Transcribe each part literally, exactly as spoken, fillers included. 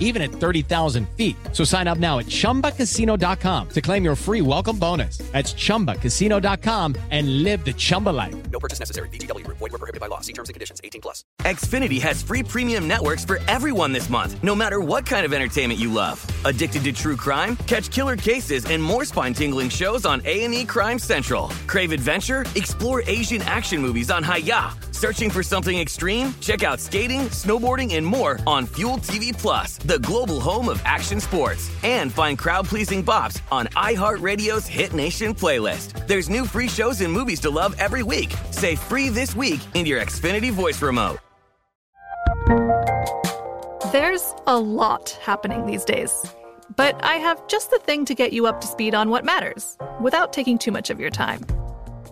even at thirty thousand feet. So sign up now at chumba casino dot com to claim your free welcome bonus. That's chumba casino dot com and live the Chumba life. No purchase necessary. V G W. Void where prohibited by law. See terms and conditions. eighteen plus. Xfinity has free premium networks for everyone this month, no matter what kind of entertainment you love. Addicted to true crime? Catch killer cases and more spine-tingling shows on A and E Crime Central. Crave adventure? Explore Asian action movies on Hayah. Searching for something extreme? Check out skating, snowboarding, and more on Fuel T V plus. The global home of action sports, and find crowd-pleasing bops on iHeartRadio's Hit Nation playlist. There's new free shows and movies to love every week. Say free this week in your Xfinity voice remote. There's a lot happening these days, but I have just the thing to get you up to speed on what matters without taking too much of your time.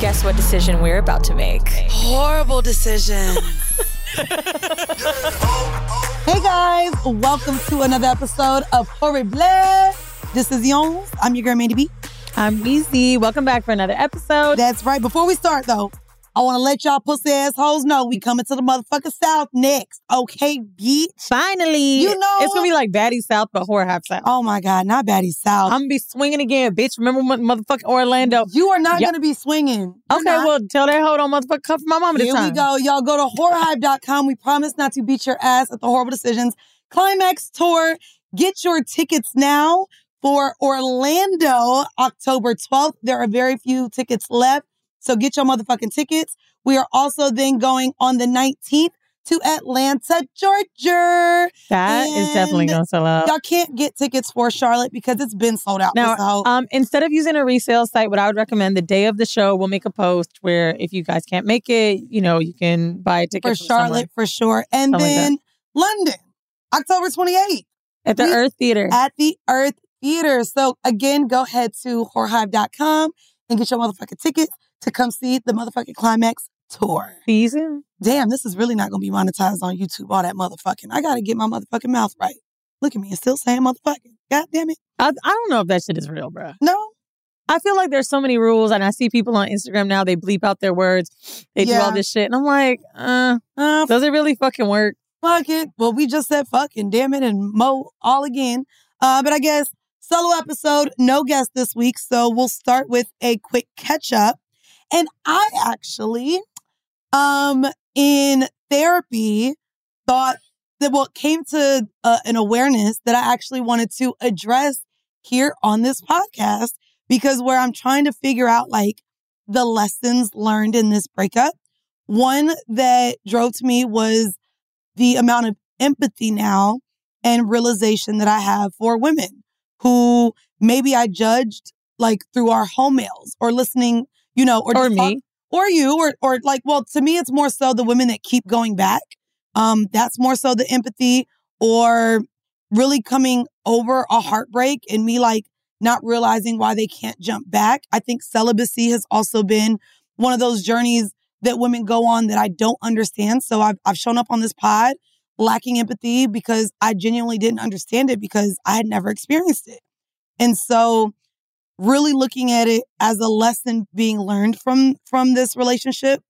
Guess what decision we're about to make? Horrible decision. Hey guys, welcome to another episode of Horrible Decisions. I'm your girl Mandy B. I'm Weezy. Welcome back for another episode. That's right. Before we start though, I want to let y'all pussy assholes know we coming to the motherfucking South next. Okay, bitch? Finally. You know. It's going to be like Baddie South, but Whore Hive South. Oh, my God. Not Baddie South. I'm going to be swinging again, bitch. Remember motherfucking Orlando. You are not y- going to be swinging. You're okay, not. Well, tell that hoe don't motherfucking come for my mama this Here time. Here we go. Y'all go to whore hive dot com. We promise not to beat your ass at the Horrible Decisions Climax Tour. Get your tickets now for Orlando, October twelfth. There are very few tickets left. So get your motherfucking tickets. We are also then going on the nineteenth to Atlanta, Georgia. That and is definitely going to sell out. Y'all can't get tickets for Charlotte because it's been sold out. Now, so. um, instead of using a resale site, what I would recommend, the day of the show, we'll make a post where if you guys can't make it, you know, you can buy a ticket. For Charlotte, for sure. And something then like London, October twenty-eighth. At the we, EartH Theatre. At the EartH Theatre. So again, go ahead to whore hive dot com and get your motherfucking tickets to come see the motherfucking Climax Tour. See you soon. Damn, this is really not going to be monetized on YouTube, all that motherfucking. I got to get my motherfucking mouth right. Look at me, it's still saying motherfucking. God damn it. I, I don't know if that shit is real, bro. No? I feel like there's so many rules, and I see people on Instagram now, they bleep out their words. They yeah. do all this shit, and I'm like, uh, uh, does it really fucking work? Fuck it. Well, we just said fucking, damn it, and mo all again. Uh, but I guess, solo episode, no guest this week, so we'll start with a quick catch-up. And I actually, um, in therapy, thought that well, came to uh, an awareness that I actually wanted to address here on this podcast, because where I'm trying to figure out like the lessons learned in this breakup, one that drove to me was the amount of empathy now and realization that I have for women who maybe I judged like through our home mails or listening. You know, or, or me, talk, or you, or or like, well, to me, it's more so the women that keep going back. Um, that's more so the empathy or really coming over a heartbreak and me like not realizing why they can't jump back. I think celibacy has also been one of those journeys that women go on that I don't understand. So I've, I've shown up on this pod lacking empathy because I genuinely didn't understand it because I had never experienced it. And so really looking at it as a lesson being learned from, from this relationship,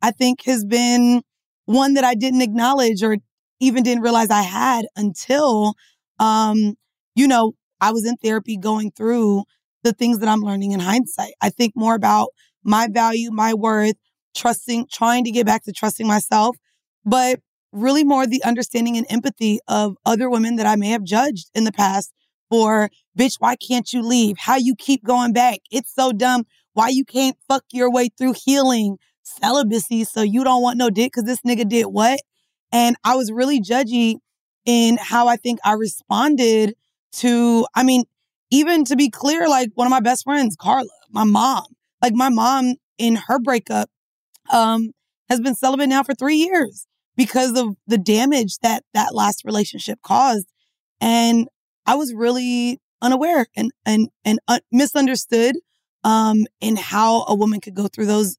I think has been one that I didn't acknowledge or even didn't realize I had until, um, you know, I was in therapy going through the things that I'm learning in hindsight. I think more about my value, my worth, trusting, trying to get back to trusting myself, but really more the understanding and empathy of other women that I may have judged in the past for, bitch, why can't you leave? How you keep going back? It's so dumb. Why you can't fuck your way through healing celibacy so you don't want no dick because this nigga did what? And I was really judgy in how I think I responded to, I mean, even to be clear, like one of my best friends, Carla, my mom, like my mom in her breakup um, has been celibate now for three years because of the damage that that last relationship caused. And I was really unaware and and and un- misunderstood um, in how a woman could go through those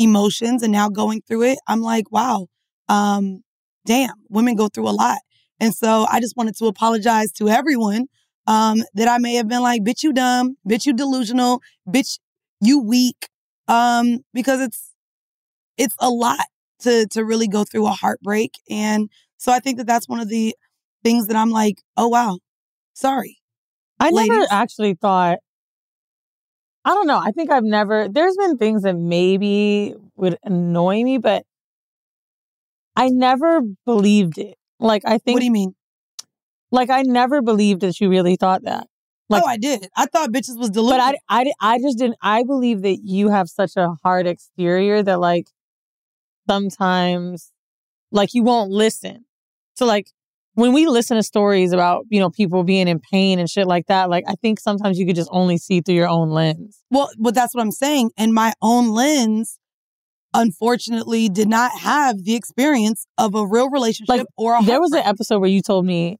emotions. And now going through it, I'm like, wow, um, damn, women go through a lot. And so I just wanted to apologize to everyone um, that I may have been like, bitch, you dumb, bitch, you delusional, bitch, you weak, um, because it's it's a lot to to really go through a heartbreak. And so I think that that's one of the things that I'm like, oh, wow. Sorry. I ladies. never actually thought, I don't know. I think I've never, there's been things that maybe would annoy me, but I never believed it. Like, I think. What do you mean? Like, I never believed that you really thought that. Like, oh, I did. I thought bitches was delusional. But I, I, I just didn't, I believe that you have such a hard exterior that like sometimes like you won't listen. So like, when we listen to stories about, you know, people being in pain and shit like that, like, I think sometimes you could just only see through your own lens. Well, but that's what I'm saying. And my own lens, unfortunately, did not have the experience of a real relationship like, or a There was an episode where you told me,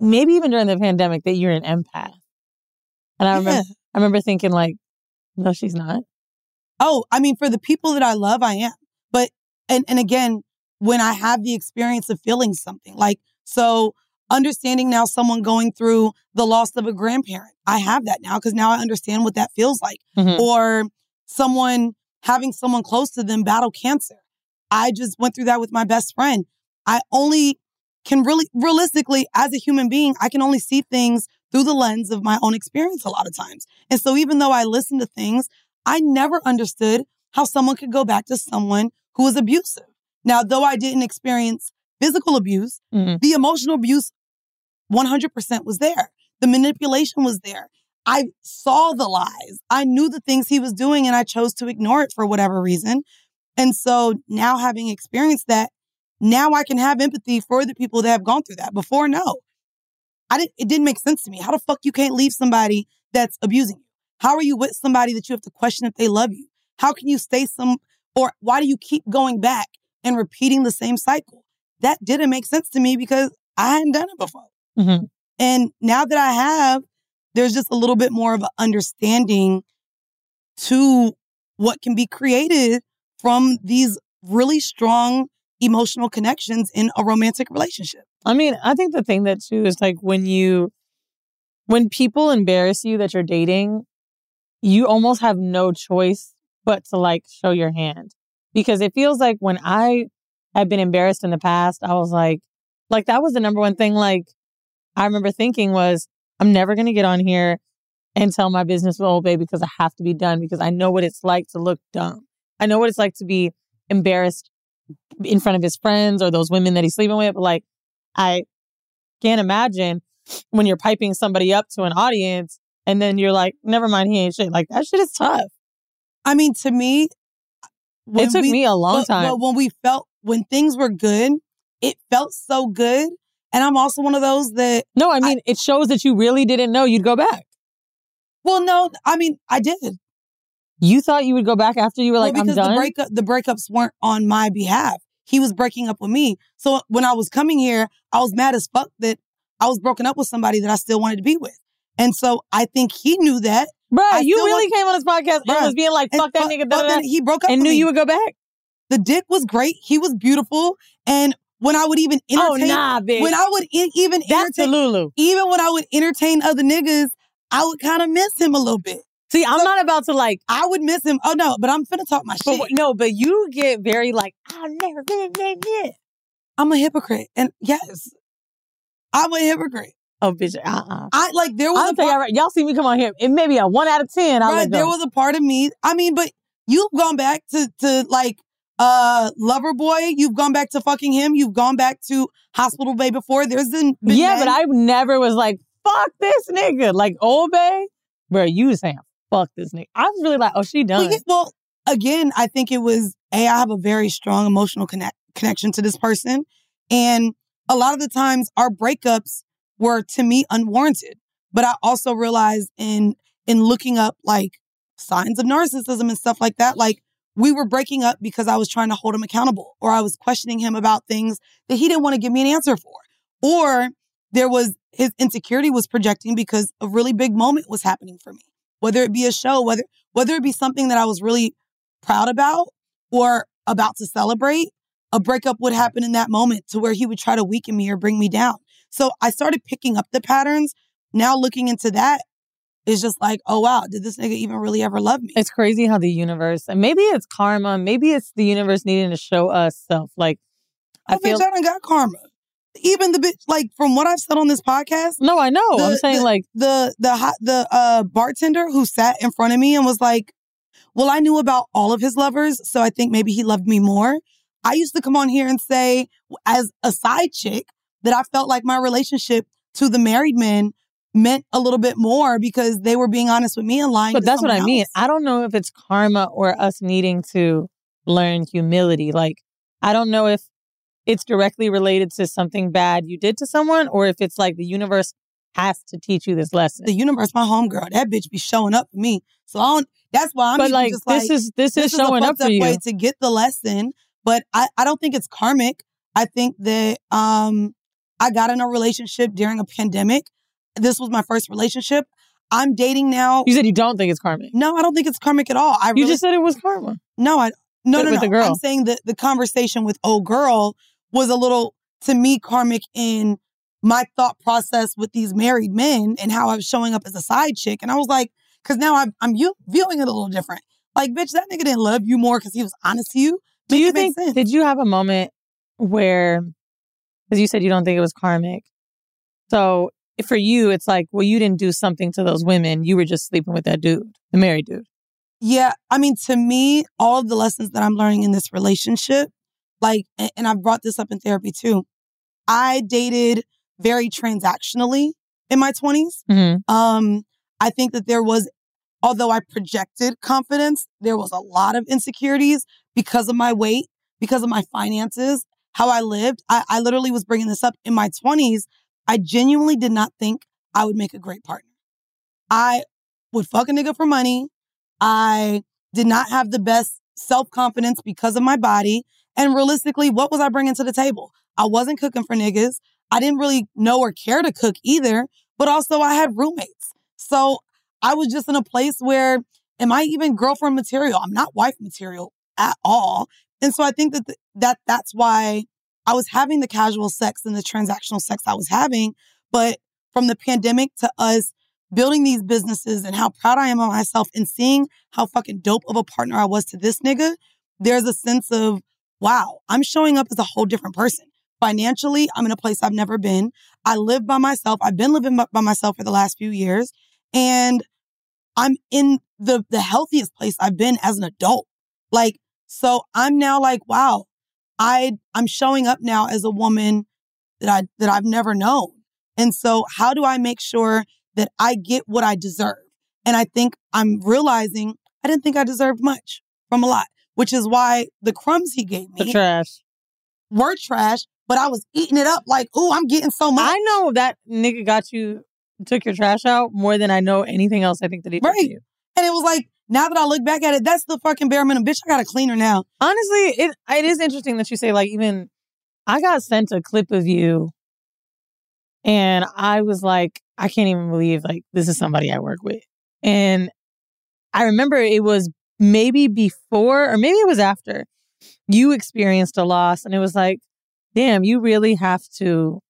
maybe even during the pandemic, that you're an empath. And I remember, yeah. I remember thinking, like, no, she's not. Oh, I mean, for the people that I love, I am. But, and, and again, when I have the experience of feeling something, like, so understanding now someone going through the loss of a grandparent, I have that now because now I understand what that feels like. Mm-hmm. Or someone having someone close to them battle cancer. I just went through that with my best friend. I only can really, realistically, as a human being, I can only see things through the lens of my own experience a lot of times. And so even though I listen to things, I never understood how someone could go back to someone who was abusive. Now, though I didn't experience physical abuse, mm-hmm. the emotional abuse one hundred percent was there. The manipulation was there. I saw the lies. I knew the things he was doing and I chose to ignore it for whatever reason. And so now having experienced that, now I can have empathy for the people that have gone through that. Before, no. I didn't, it didn't make sense to me. How the fuck you can't leave somebody that's abusing you? How are you with somebody that you have to question if they love you? How can you stay some, or why do you keep going back and repeating the same cycle? That didn't make sense to me because I hadn't done it before. Mm-hmm. And now that I have, there's just a little bit more of an understanding to what can be created from these really strong emotional connections in a romantic relationship. I mean, I think the thing that too is like when you, when people embarrass you that you're dating, you almost have no choice but to like show your hand. Because it feels like when I I've been embarrassed in the past. I was like, like that was the number one thing. Like I remember thinking was, I'm never going to get on here and tell my business with Old Bay because I have to be done because I know what it's like to look dumb. I know what it's like to be embarrassed in front of his friends or those women that he's sleeping with. But like, I can't imagine when you're piping somebody up to an audience and then you're like, never mind, he ain't shit. Like that shit is tough. I mean, to me, it took we, me a long but, time. But when we felt, when things were good, it felt so good. And I'm also one of those that... No, I mean, I, it shows that you really didn't know you'd go back. Well, no, I mean, I did. You thought you would go back after you were well, like, I'm done? The breakup, the breakups weren't on my behalf. He was breaking up with me. So when I was coming here, I was mad as fuck that I was broken up with somebody that I still wanted to be with. And so I think he knew that. Bro, you really was, came on this podcast bruh, and was being like, fuck that fu- nigga. Da, da, da. He broke up and with knew me. You would go back. The dick was great. He was beautiful. And when I would even entertain, oh, nah, bitch. when I would in, even That's entertain, Lulu. even when I would entertain other niggas, I would kind of miss him a little bit. See, I'm so, not about to like, I would miss him. Oh no, but I'm finna talk my but, shit. No, but you get very like, I'll never been that yet. I'm a hypocrite, and yes, I'm a hypocrite. Oh, bitch! Uh, uh-uh. I like there was. I'll a tell part, y'all, right, y'all see me come on here. It may be a one out of ten. I'll right, there was a part of me. I mean, but you've gone back to to like uh, Loverboy. You've gone back to fucking him. You've gone back to Hospital Bay before. There's been yeah, men. But I never was like fuck this nigga. Like Old Bay, bro. You was saying fuck this nigga. I was really like, oh, she done. Well, yeah, well again, I think it was a. I have a very strong emotional connect. connection to this person. And a lot of the times our breakups were to me unwarranted. But I also realized in in looking up like signs of narcissism and stuff like that, like we were breaking up because I was trying to hold him accountable or I was questioning him about things that he didn't want to give me an answer for. Or there was his insecurity was projecting because a really big moment was happening for me. Whether it be a show, whether whether it be something that I was really proud about or about to celebrate, a breakup would happen in that moment to where he would try to weaken me or bring me down. So I started picking up the patterns. Now looking into that, it's just like, oh, wow, did this nigga even really ever love me? It's crazy how the universe, and maybe it's karma. Maybe it's the universe needing to show us stuff. Like, I, I feel like I done got karma. Even the bitch, like from what I've said on this podcast. No, I know. The, I'm saying the, like. The the hot, the uh, bartender who sat in front of me and was like, well, I knew about all of his lovers. So I think maybe he loved me more. I used to come on here and say, as a side chick, that I felt like my relationship to the married men meant a little bit more because they were being honest with me and lying. But that's what I else. mean. I don't know if it's karma or us needing to learn humility. Like, I don't know if it's directly related to something bad you did to someone or if it's like the universe has to teach you this lesson. The universe, my homegirl, that bitch be showing up for me. So I don't, that's why I'm but like, just like, this is, this this is showing up for you. This is a fucked up way to get the lesson. But I, I don't think it's karmic. I think that um, I got in a relationship during a pandemic. This was my first relationship. I'm dating now. You said you don't think it's karmic. No, I don't think it's karmic at all. I really, you just said it was karma. No, I no no, no. The girl. I'm saying that the conversation with old girl was a little, to me, karmic in my thought process with these married men and how I was showing up as a side chick. And I was like, because now I'm, I'm viewing it a little different. Like, bitch, that nigga didn't love you more because he was honest to you. Do you think, did you have a moment where, because you said you don't think it was karmic. So for you, it's like, well, you didn't do something to those women. You were just sleeping with that dude, the married dude. Yeah. I mean, to me, all of the lessons that I'm learning in this relationship, like, and I've brought this up in therapy too. I dated very transactionally in my twenties. Mm-hmm. Um, I think that there was, although I projected confidence, there was a lot of insecurities because of my weight, because of my finances, how I lived. I, I literally was bringing this up in my twenties. I genuinely did not think I would make a great partner. I would fuck a nigga for money. I did not have the best self-confidence because of my body. And realistically, what was I bringing to the table? I wasn't cooking for niggas. I didn't really know or care to cook either. But also I had roommates. So I was just in a place where, am I even girlfriend material? I'm not wife material at all. And so I think that th- that that's why I was having the casual sex and the transactional sex I was having. But from the pandemic to us building these businesses and how proud I am of myself and seeing how fucking dope of a partner I was to this nigga, there's a sense of, wow, I'm showing up as a whole different person. Financially, I'm in a place I've never been. I live by myself. I've been living by myself for the last few years. And I'm in the the healthiest place I've been as an adult. Like, so I'm now like, wow, I, I'm showing up now as a woman that I, that I've never known. And so how do I make sure that I get what I deserve? And I think I'm realizing I didn't think I deserved much from a lot, which is why the crumbs he gave me the trash. were trash, but I was eating it up like, ooh, I'm getting so much. I know that nigga got you, took your trash out more than I know anything else I think that he did right. to you. And it was like, now that I look back at it, that's the fucking bare minimum. Bitch, I got a cleaner now. Honestly, it it is interesting that you say, like, even I got sent a clip of you and I was like, I can't even believe like this is somebody I work with. And I remember it was maybe before or maybe it was after you experienced a loss, and it was like, damn, you really have to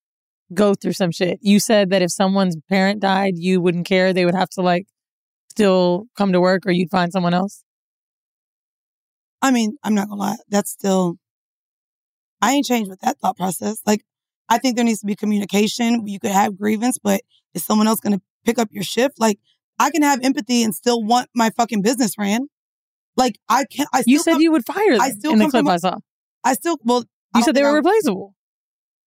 go through some shit. You said that if someone's parent died, you wouldn't care. They would have to like still come to work or you'd find someone else. I mean, I'm not gonna lie. That's still, I ain't changed with that thought process. Like, I think there needs to be communication. You could have grievance, but is someone else going to pick up your shift? Like, I can have empathy and still want my fucking business ran. Like, I can't. I still you said come, you would fire them I still in the clip I saw. I still, well. You said they were I, replaceable.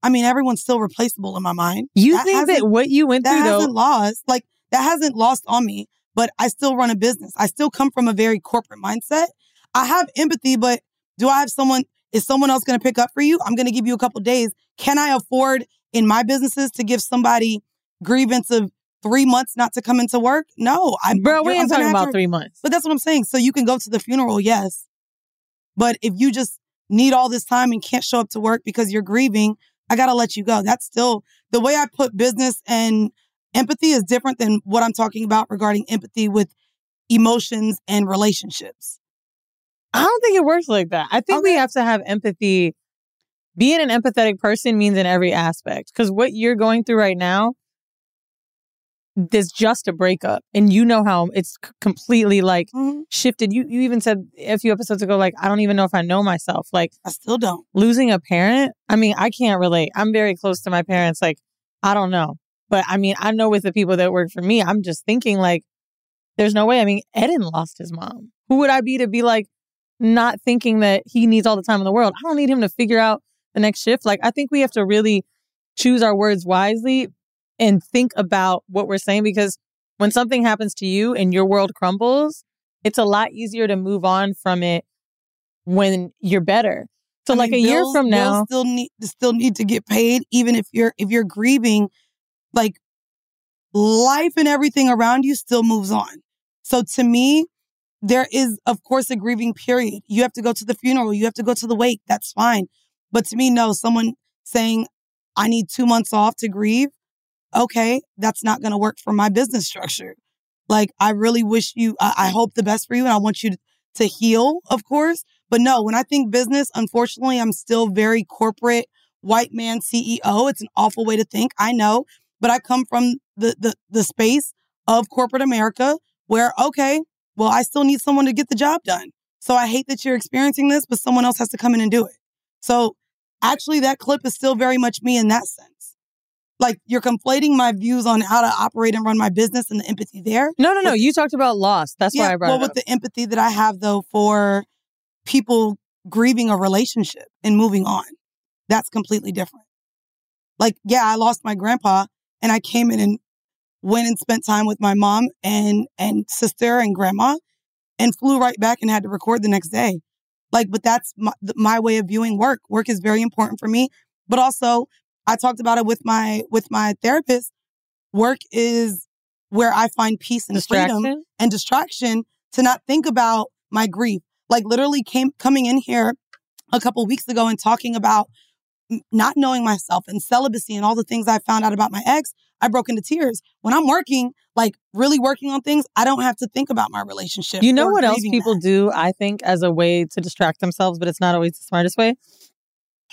I mean, everyone's still replaceable in my mind. You that think that what you went that through, hasn't though. Lost, like, that hasn't lost on me, but I still run a business. I still come from a very corporate mindset. I have empathy, but do I have someone... Is someone else going to pick up for you? I'm going to give you a couple days. Can I afford in my businesses to give somebody grievance of three months not to come into work? No. I, Bro, we ain't talking about to, three months. But that's what I'm saying. So you can go to the funeral, yes. But if you just need all this time and can't show up to work because you're grieving, I got to let you go. That's still... The way I put business and empathy is different than what I'm talking about regarding empathy with emotions and relationships. I don't think it works like that. I think okay. we have to have empathy. Being an empathetic person means in every aspect. Because what you're going through right now, there's just a breakup. And you know how it's completely like mm-hmm. shifted. You you even said a few episodes ago, like, I don't even know if I know myself. Like, I still don't. Losing a parent. I mean, I can't relate. I'm very close to my parents. Like, I don't know. But I mean, I know with the people that work for me, I'm just thinking like, there's no way. I mean, Eden lost his mom. Who would I be to be like, not thinking that he needs all the time in the world. I don't need him to figure out the next shift. Like, I think we have to really choose our words wisely and think about what we're saying, because when something happens to you and your world crumbles, it's a lot easier to move on from it when you're better. So I like mean, a bills, year from now, still need still need to get paid, even if you're if you're grieving. Like, life and everything around you still moves on. So to me, there is, of course, a grieving period. You have to go to the funeral. You have to go to the wake. That's fine. But to me, no, someone saying, I need two months off to grieve. Okay, that's not going to work for my business structure. Like, I really wish you, I, I hope the best for you. And I want you to, to heal, of course. But no, when I think business, unfortunately, I'm still very corporate, white man C E O. It's an awful way to think, I know. But I come from the the, the space of corporate America where, okay, well, I still need someone to get the job done. So I hate that you're experiencing this, but someone else has to come in and do it. So actually, that clip is still very much me in that sense. Like, you're conflating my views on how to operate and run my business and the empathy there. No, no, no. With, you talked about loss. That's yeah, why I brought well, it up. Well, with the empathy that I have, though, for people grieving a relationship and moving on, that's completely different. Like, yeah, I lost my grandpa and I came in and went and spent time with my mom and, and sister and grandma and flew right back and had to record the next day. Like, but that's my, my way of viewing work. Work is very important for me. But also, I talked about it with my with my therapist. Work is where I find peace and freedom and distraction to not think about my grief. Like, literally came coming in here a couple of weeks ago and talking about not knowing myself and celibacy and all the things I found out about my ex, I broke into tears. When I'm working, like really working on things, I don't have to think about my relationship. You know what else people that. do, I think, as a way to distract themselves, but it's not always the smartest way?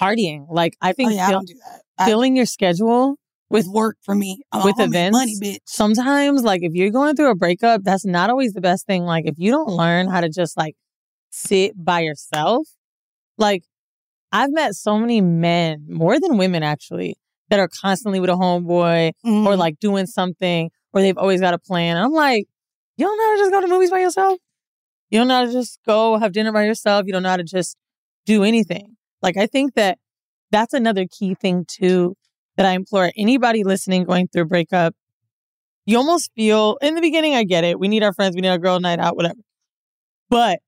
Partying. Like, I think oh, yeah, fill, I don't do that. I, filling your schedule with work for me, I'm with events. Money, bitch. Sometimes, like, if you're going through a breakup, that's not always the best thing. Like, if you don't learn how to just like sit by yourself, like, I've met so many men, more than women actually, that are constantly with a homeboy mm. or like doing something, or they've always got a plan. And I'm like, you don't know how to just go to movies by yourself? You don't know how to just go have dinner by yourself? You don't know how to just do anything? Like, I think that that's another key thing too, that I implore anybody listening going through a breakup. You almost feel, in the beginning, I get it. We need our friends. We need our girl night out, whatever. But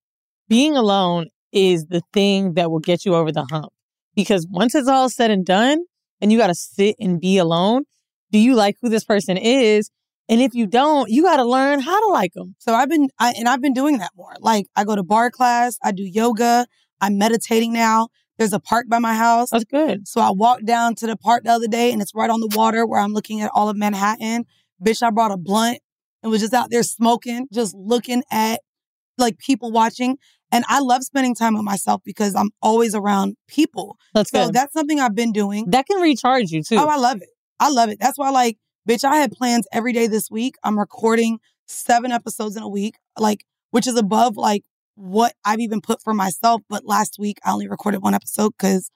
being alone is the thing that will get you over the hump. Because once it's all said and done and you got to sit and be alone, do you like who this person is? And if you don't, you got to learn how to like them. So I've been, I, and I've been doing that more. Like, I go to bar class, I do yoga, I'm meditating now. There's a park by my house. That's good. So I walked down to the park the other day and it's right on the water where I'm looking at all of Manhattan. Bitch, I brought a blunt and was just out there smoking, just looking at like people watching. And I love spending time with myself because I'm always around people. That's so good. That's something I've been doing. That can recharge you too. Oh, I love it. I love it. That's why, like, bitch, I had plans every day this week. I'm recording seven episodes in a week, like, which is above like what I've even put for myself. But last week I only recorded one episode because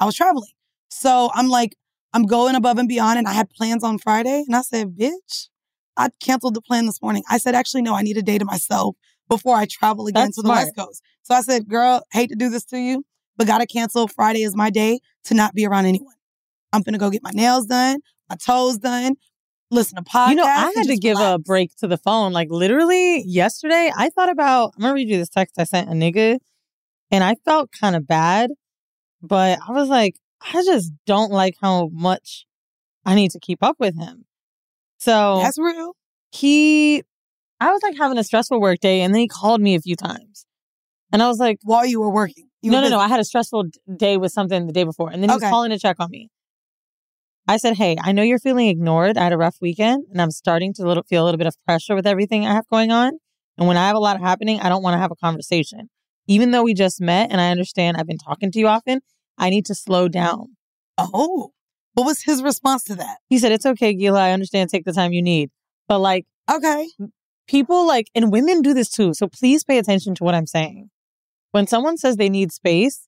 I was traveling. So I'm like, I'm going above and beyond. And I had plans on Friday. And I said, bitch, I canceled the plan this morning. I said, actually, no, I need a day to myself before I travel again That's to the smart. West Coast. So I said, girl, hate to do this to you, but got to cancel. Friday is my day to not be around anyone. I'm going to go get my nails done, my toes done, listen to podcasts. You know, I had to give relax. a break to the phone. Like literally yesterday, I thought about, I'm going to read you this text I sent a nigga and I felt kind of bad, but I was like, I just don't like how much I need to keep up with him. So that's real. He, I was like having a stressful work day and then he called me a few times. And I was like, while you were working? You no, were no, no. I had a stressful day with something the day before. And then he okay. was calling to check on me. I said, hey, I know you're feeling ignored. I had a rough weekend and I'm starting to little, feel a little bit of pressure with everything I have going on. And when I have a lot happening, I don't want to have a conversation. Even though we just met and I understand I've been talking to you often, I need to slow down. Oh, what was his response to that? He said, it's okay, Gila. I understand. Take the time you need. But like, okay, people like, and women do this too. So please pay attention to what I'm saying. When someone says they need space,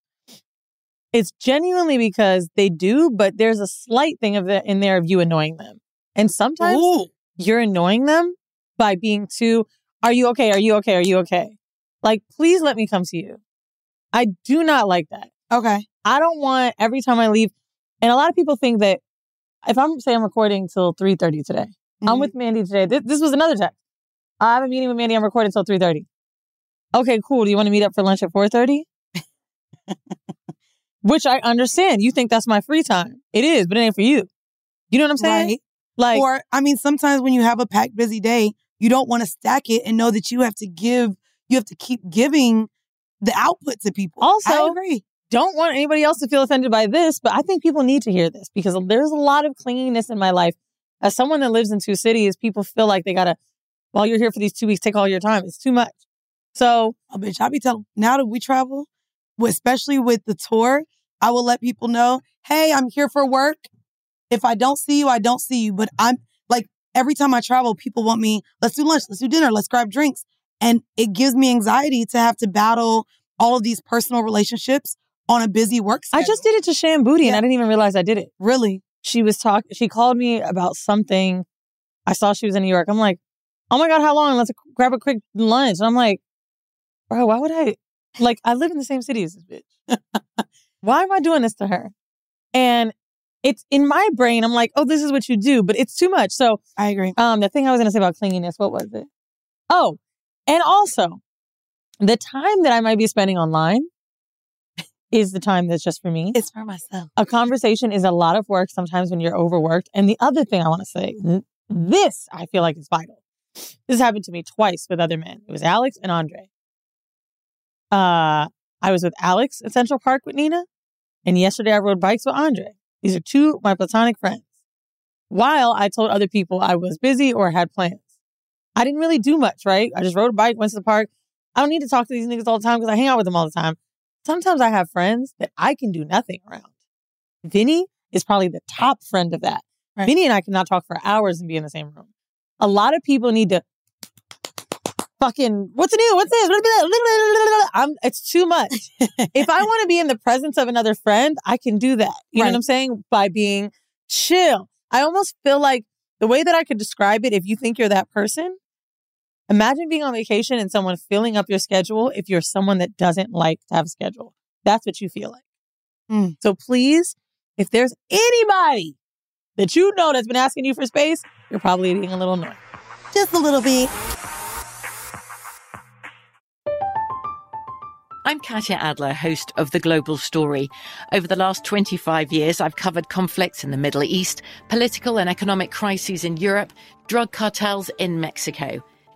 it's genuinely because they do, but there's a slight thing of the, in there of you annoying them. And sometimes Ooh. You're annoying them by being too, are you okay? Are you okay? Are you okay? Like, please let me come to you. I do not like that. Okay. I don't want every time I leave. And a lot of people think that if I'm say I'm recording till three thirty today, mm-hmm. I'm with Mandy today. This, this was another text. I have a meeting with Mandy. I'm recording till three thirty. Okay, cool. Do you want to meet up for lunch at four thirty? Which I understand. You think that's my free time. It is, but it ain't for you. You know what I'm saying? Right. Like, or, I mean, sometimes when you have a packed busy day, you don't want to stack it and know that you have to give, you have to keep giving the output to people. Also, I agree. Don't want anybody else to feel offended by this, but I think people need to hear this because there's a lot of clinginess in my life. As someone that lives in two cities, people feel like they got to, while you're here for these two weeks, take all your time. It's too much. So, oh, bitch, I be telling, now that we travel, especially with the tour, I will let people know, hey, I'm here for work. If I don't see you, I don't see you. But I'm like, every time I travel, people want me, let's do lunch, let's do dinner, let's grab drinks. And it gives me anxiety to have to battle all of these personal relationships on a busy work schedule. I just did it to Sham Booty, yeah. and I didn't even realize I did it. Really? She was talk. She called me about something. I saw she was in New York. I'm like, oh my God, how long? Let's grab a quick lunch. And I'm like, bro, why would I? Like, I live in the same city as this bitch. Why am I doing this to her? And it's in my brain, I'm like, oh, this is what you do, but it's too much. So I agree. Um, the thing I was going to say about clinginess, what was it? Oh, and also the time that I might be spending online is the time that's just for me. It's for myself. A conversation is a lot of work sometimes when you're overworked. And the other thing I want to say, this I feel like is vital. This happened to me twice with other men. It was Alex and Andre. Uh, I was with Alex at Central Park with Nina. And yesterday I rode bikes with Andre. These are two of my platonic friends. While I told other people I was busy or had plans. I didn't really do much, right? I just rode a bike, went to the park. I don't need to talk to these niggas all the time because I hang out with them all the time. Sometimes I have friends that I can do nothing around. Vinny is probably the top friend of that. Right. Vinny and I cannot talk for hours and be in the same room. A lot of people need to fucking, what's new? What's this? I'm, it's too much. If I want to be in the presence of another friend, I can do that. You right. know what I'm saying? By being chill. I almost feel like the way that I could describe it, if you think you're that person, imagine being on vacation and someone filling up your schedule if you're someone that doesn't like to have a schedule. That's what you feel like. Mm. So please, if there's anybody that you know that's been asking you for space, you're probably being a little annoying. Just a little bit. I'm Katya Adler, host of The Global Story. Over the last twenty-five years, I've covered conflicts in the Middle East, political and economic crises in Europe, drug cartels in Mexico.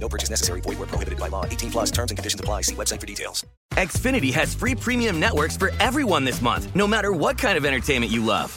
No purchase necessary. Void where prohibited by law. eighteen plus terms and conditions apply. See website for details. Xfinity has free premium networks for everyone this month, no matter what kind of entertainment you love.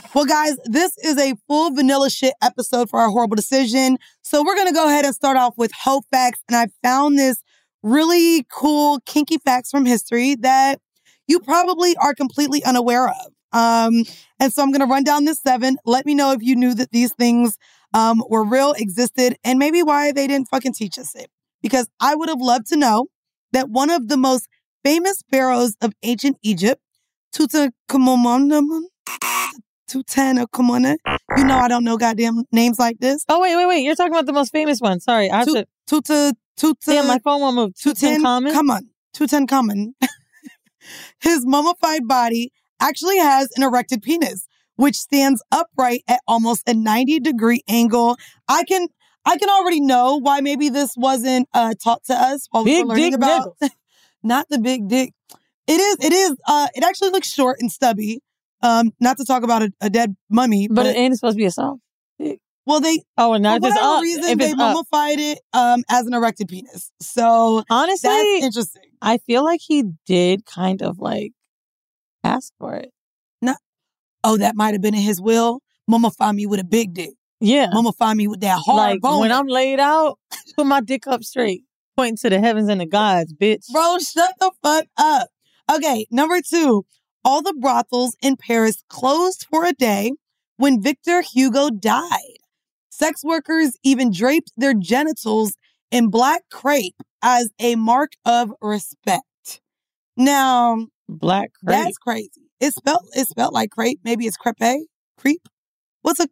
Well, guys, this is a full vanilla shit episode for our Horrible Decision. So we're going to go ahead and start off with hope facts. And I found this really cool kinky facts from history that you probably are completely unaware of. Um, and so I'm going to run down this seven. Let me know if you knew that these things um, were real, existed, and maybe why they didn't fucking teach us it. Because I would have loved to know that one of the most famous pharaohs of ancient Egypt, Tutankhamun, Tutankhamun. You know I don't know goddamn names like this. Oh, wait, wait, wait. You're talking about the most famous one. Sorry. I have to... Tuta, Tuta... Damn, my phone won't move. Tutankhamun? Come on. Tutankhamun. His mummified body actually has an erected penis, which stands upright at almost a ninety degree angle. I can I can already know why maybe this wasn't uh, taught to us while big we were learning about... Not the big dick. It is, it is, uh, it actually looks short and stubby. Um, not to talk about a, a dead mummy, but, but it ain't supposed to be a soft. Well, they oh, and not for whatever up, reason they mummified it um, as an erected penis. So honestly, that's interesting. I feel like he did kind of like ask for it. Not oh, that might have been in his will. Mummify me with a big dick. Yeah, mummify me with that hard like, bone. When I'm laid out, put my dick up straight, pointing to the heavens and the gods, bitch. Bro, shut the fuck up. Okay, number two. All the brothels in Paris closed for a day when Victor Hugo died. Sex workers even draped their genitals in black crepe as a mark of respect. Now, black crepe. That's crazy. It's spelled, it's spelled like crepe. Maybe it's crepe? Creep? What's a...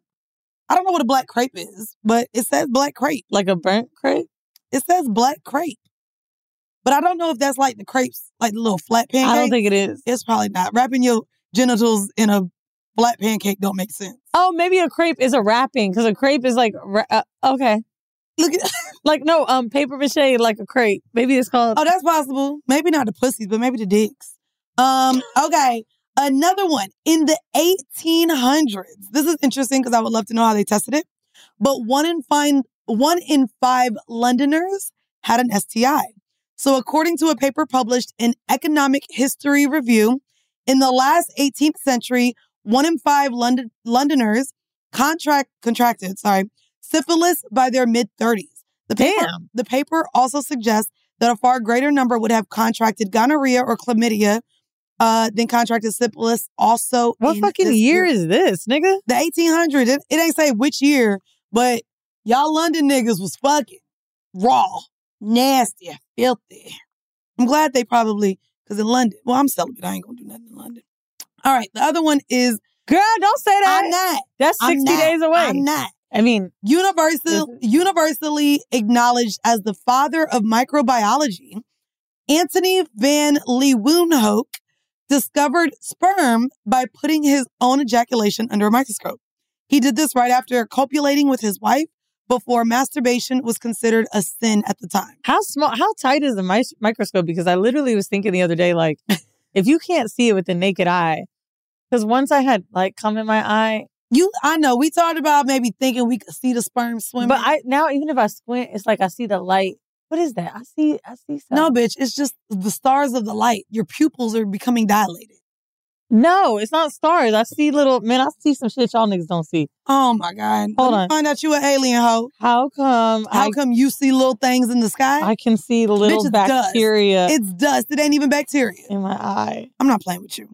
I don't know what a black crepe is, but it says black crepe. Like a burnt crepe? It says black crepe. But I don't know if that's like the crepes, like the little flat pancake. I don't think it is. It's probably not. Wrapping your genitals in a flat pancake don't make sense. Oh, maybe a crepe is a wrapping because a crepe is like, uh, okay. Look at Like, no, um, paper mache like a crepe. Maybe it's called. Oh, that's possible. Maybe not the pussies, but maybe the dicks. Um, okay. Another one. In the eighteen hundreds. This is interesting because I would love to know how they tested it. But one in five, one in five Londoners had an S T I. So according to a paper published in Economic History Review, in the last eighteenth century, one in five London- Londoners contract contracted sorry, syphilis by their mid-thirties. The paper, Damn. The paper also suggests that a far greater number would have contracted gonorrhea or chlamydia uh, than contracted syphilis also. What fucking year, year is this, nigga? The eighteen hundreds. It, it ain't say which year, but Y'all London niggas was fucking raw, nasty, filthy. I'm glad they probably, because in London, well, I'm celibate. I ain't going to do nothing in London. All right. The other one is, girl, don't say that. I'm not. That's sixty not, days away. I'm not. I mean, universal, universally acknowledged as the father of microbiology, Anthony van Leeuwenhoek discovered sperm by putting his own ejaculation under a microscope. He did this right after copulating with his wife before masturbation was considered a sin at the time. How small, how tight is the mi- microscope? Because I literally was thinking the other day, like, if you can't see it with the naked eye, because once I had like cum in my eye. You, I know, we talked about maybe thinking we could see the sperm swimming. But I now, even if I squint, it's like I see the light. What is that? I see, I see something. No, bitch, it's just the stars of the light. Your pupils are becoming dilated. No, it's not stars. I see little, man, I see some shit y'all niggas don't see. Oh, my God. Hold Let on. Find out you an alien, hoe. How come? How I, come you see little things in the sky? I can see the little bitch, bacteria. Dust. It's dust. It ain't even bacteria. In my eye. I'm not playing with you.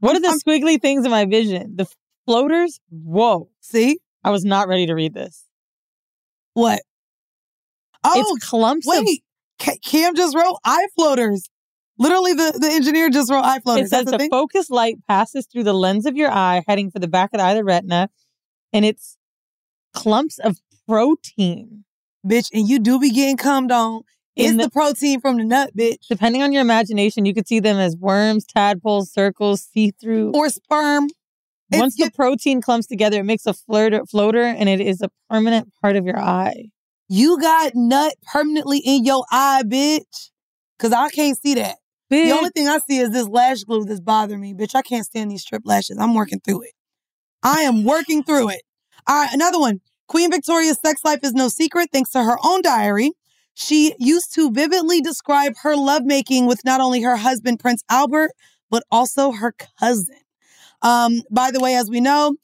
What I'm, are the I'm, squiggly things in my vision? The floaters? Whoa. See? I was not ready to read this. What? Oh, it's clumps. Wait. Of... Cam just wrote eye floaters. Literally, the, the engineer just wrote eye floaters. It says the, the focus light passes through the lens of your eye, heading for the back of the eye, the retina, and it's clumps of protein. Bitch, and you do be getting cummed on. It's the, the protein from the nut, bitch. Depending on your imagination, you could see them as worms, tadpoles, circles, see-through. Or sperm. Once it's, the protein clumps together, it makes a floater, floater, and it is a permanent part of your eye. You got nut permanently in your eye, bitch. Because I can't see that. Bitch. The only thing I see is this lash glue that's bothering me. Bitch, I can't stand these strip lashes. I'm working through it. I am working through it. All right, another one. Queen Victoria's sex life is no secret thanks to her own diary. She used to vividly describe her lovemaking with not only her husband, Prince Albert, but also her cousin. Um, by the way, as we know,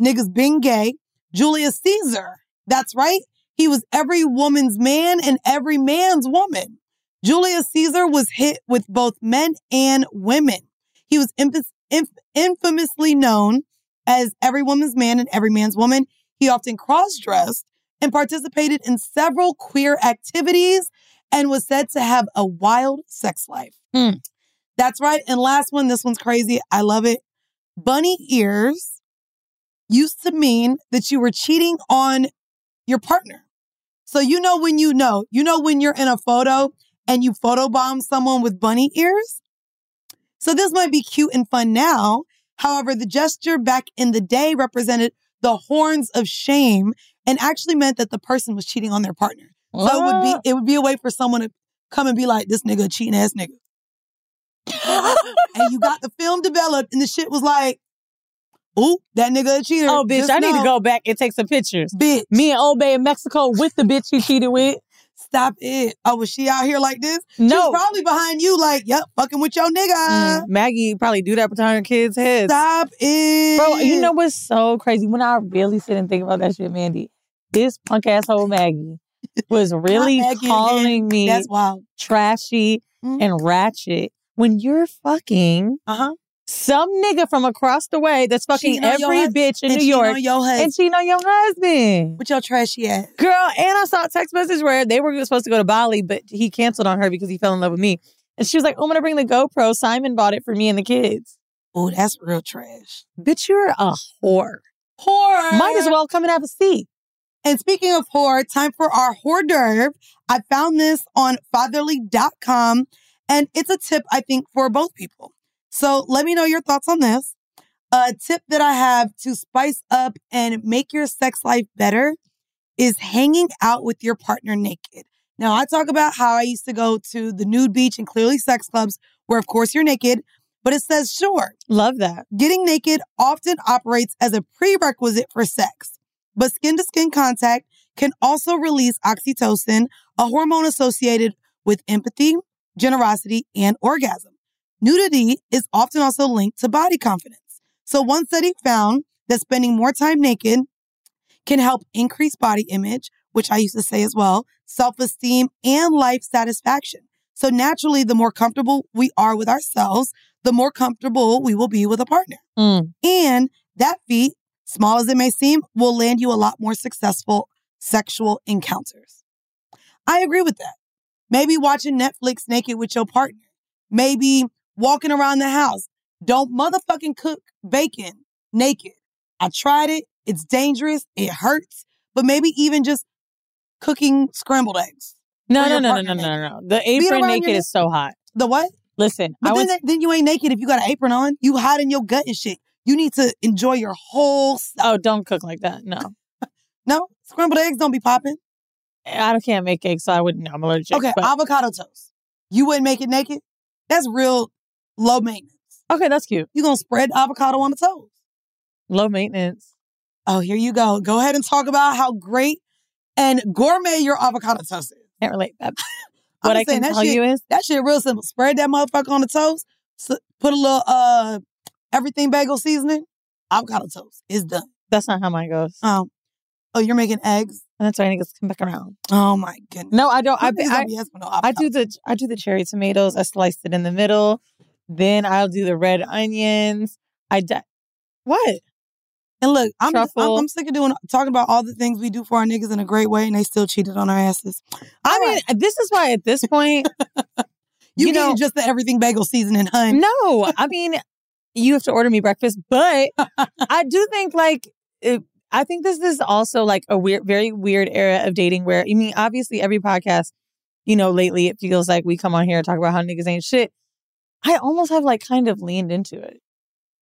niggas been gay. Julius Caesar, that's right. He was every woman's man and every man's woman. Julius Caesar was hit with both men and women. He was inf- inf- infamously known as every woman's man and every man's woman. He often cross-dressed and participated in several queer activities and was said to have a wild sex life. Mm. That's right. And last one, this one's crazy. I love it. Bunny ears used to mean that you were cheating on your partner. So you know when you know. You know when you're in a photo and you photobomb someone with bunny ears? So this might be cute and fun now. However, the gesture back in the day represented the horns of shame and actually meant that the person was cheating on their partner. What? So it would be it would be a way for someone to come and be like, this nigga a cheating ass nigga. And you got the film developed and the shit was like, ooh, that nigga a cheater. Oh, bitch, Just I know. need to go back and take some pictures. Bitch. Me and Old Bay in Mexico with the bitch he cheated with. Stop it. Oh, was she out here like this? No. She was probably behind you like, yep, fucking with your nigga. Mm, Maggie probably do that behind her kids' heads. Stop it. Bro, you know what's so crazy? When I really sit and think about that shit, Mandy, this punk asshole Maggie was really calling again. me That's wild. trashy mm-hmm. and ratchet. When you're fucking uh-huh. some nigga from across the way that's fucking every bitch in New York. And she know your husband. With your trashy ass. Girl, and I saw a text message where they were supposed to go to Bali, but he canceled on her because he fell in love with me. And she was like, oh, I'm going to bring the GoPro. Simon bought it for me and the kids. Oh, that's real trash. Bitch, you're a whore. Whore. Might as well come and have a seat. And speaking of whore, time for our hors d'oeuvre. I found this on fatherly dot com. And it's a tip, I think, for both people. So let me know your thoughts on this. A tip that I have to spice up and make your sex life better is hanging out with your partner naked. Now, I talk about how I used to go to the nude beach and clearly sex clubs where, of course, you're naked. But it says, sure. Love that. Getting naked often operates as a prerequisite for sex. But skin-to-skin contact can also release oxytocin, a hormone associated with empathy, generosity, and orgasm. Nudity is often also linked to body confidence. So one study found that spending more time naked can help increase body image, which I used to say as well, self-esteem, and life satisfaction. So naturally, the more comfortable we are with ourselves, the more comfortable we will be with a partner. Mm. And that feat, small as it may seem, will land you a lot more successful sexual encounters. I agree with that. Maybe watching Netflix naked with your partner. Maybe walking around the house. Don't motherfucking cook bacon naked. I tried it. It's dangerous. It hurts. But maybe even just cooking scrambled eggs. No, no, no, no, no, no, no. The apron naked is so hot. The what? Listen. But I then, was... that, then you ain't naked if you got an apron on. You hide in your gut and shit. You need to enjoy your whole stuff. Oh, don't cook like that. No. No? Scrambled eggs don't be popping? I can't make eggs, so I wouldn't know. I'm allergic. Okay, but... avocado toast. You wouldn't make it naked? That's real low maintenance. Okay, that's cute. You're going to spread avocado on the toast. Low maintenance. Oh, here you go. Go ahead and talk about how great and gourmet your avocado toast is. Can't relate that. What I can tell shit, you is... That shit real simple. Spread that motherfucker on the toast. Put a little uh everything bagel seasoning. Avocado toast. It's done. That's not how mine goes. Um, oh, you're making eggs? That's why I need to come back around. Oh, my goodness. No, I don't. I, I, I, I do the I do the cherry tomatoes. I sliced it in the middle. Then I'll do the red onions. I di- What? And look, I'm, just, I'm I'm sick of doing talking about all the things we do for our niggas in a great way, and they still cheated on our asses. I all mean, right. This is why at this point, you, you know, just the everything bagel seasoning, hun. No, I mean, you have to order me breakfast, but I do think like it, I think this is also like a weird, very weird era of dating where I mean, obviously every podcast, you know, lately it feels like we come on here and talk about how niggas ain't shit. I almost have like kind of leaned into it.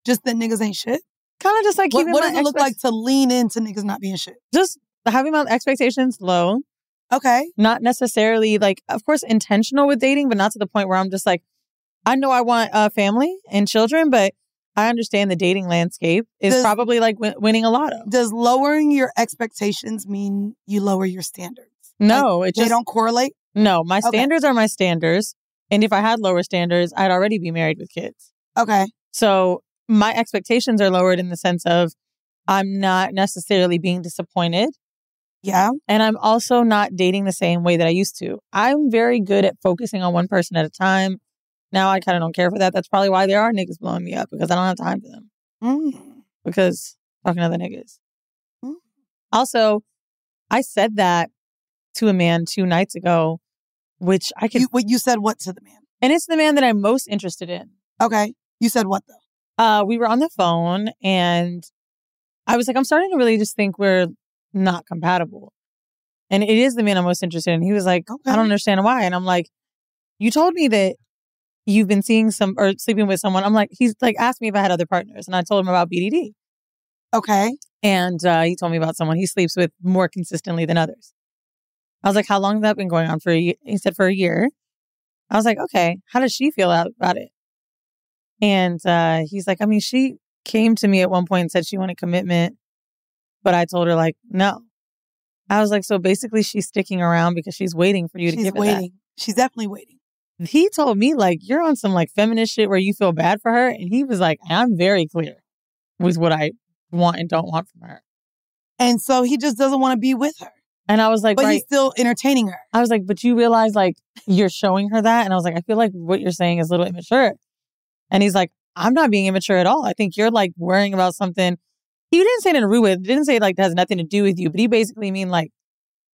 Just that niggas ain't shit? Kind of just like keeping what, what my does it expect- look like to lean into niggas not being shit? Just having my expectations low. Okay. Not necessarily like, of course, intentional with dating, but not to the point where I'm just like, I know I want a uh, family and children, but I understand the dating landscape is does, probably like w- winning a lotto. Does lowering your expectations mean you lower your standards? No. Like, it just, they don't correlate? No. My okay. standards are my standards. And if I had lower standards, I'd already be married with kids. Okay. So my expectations are lowered in the sense of I'm not necessarily being disappointed. Yeah. And I'm also not dating the same way that I used to. I'm very good at focusing on one person at a time. Now I kind of don't care for that. That's probably why there are niggas blowing me up because I don't have time for them. Mm. Because fucking other niggas. Mm. Also, I said that to a man two nights ago. Which I can... You, what you said what to the man? And it's the man that I'm most interested in. Okay. You said what, though? Uh, we were on the phone, and I was like, I'm starting to really just think we're not compatible. And it is the man I'm most interested in. He was like, okay. I don't understand why. And I'm like, you told me that you've been seeing some... Or sleeping with someone. I'm like... He's like, asked me if I had other partners. And I told him about B D D. Okay. And uh, he told me about someone he sleeps with more consistently than others. I was like, how long has that been going on for? A year? He said, for a year. I was like, okay, how does she feel out about it? And uh, he's like, I mean, she came to me at one point and said she wanted commitment, but I told her like, no. I was like, so basically she's sticking around because she's waiting for you she's to give waiting. It that. She's definitely waiting. He told me like, you're on some like feminist shit where you feel bad for her. And he was like, I'm very clear with what I want and don't want from her. And so he just doesn't want to be with her. And I was like, but right. He's still entertaining her. I was like, but you realize like you're showing her that? And I was like, I feel like what you're saying is a little immature. And he's like, I'm not being immature at all. I think you're like worrying about something. He didn't say it in a rude way. He didn't say like that has nothing to do with you. But he basically mean like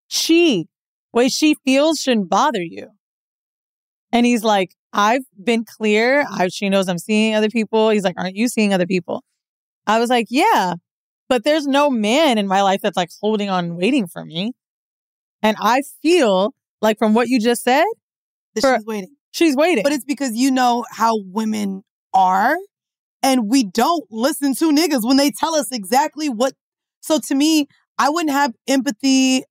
she, way she feels shouldn't bother you. And he's like, I've been clear. I, she knows I'm seeing other people. He's like, aren't you seeing other people? I was like, yeah, but there's no man in my life that's like holding on waiting for me. And I feel like from what you just said, that for, she's waiting. She's waiting. But it's because you know how women are. And we don't listen to niggas when they tell us exactly what. So to me, I wouldn't have empathy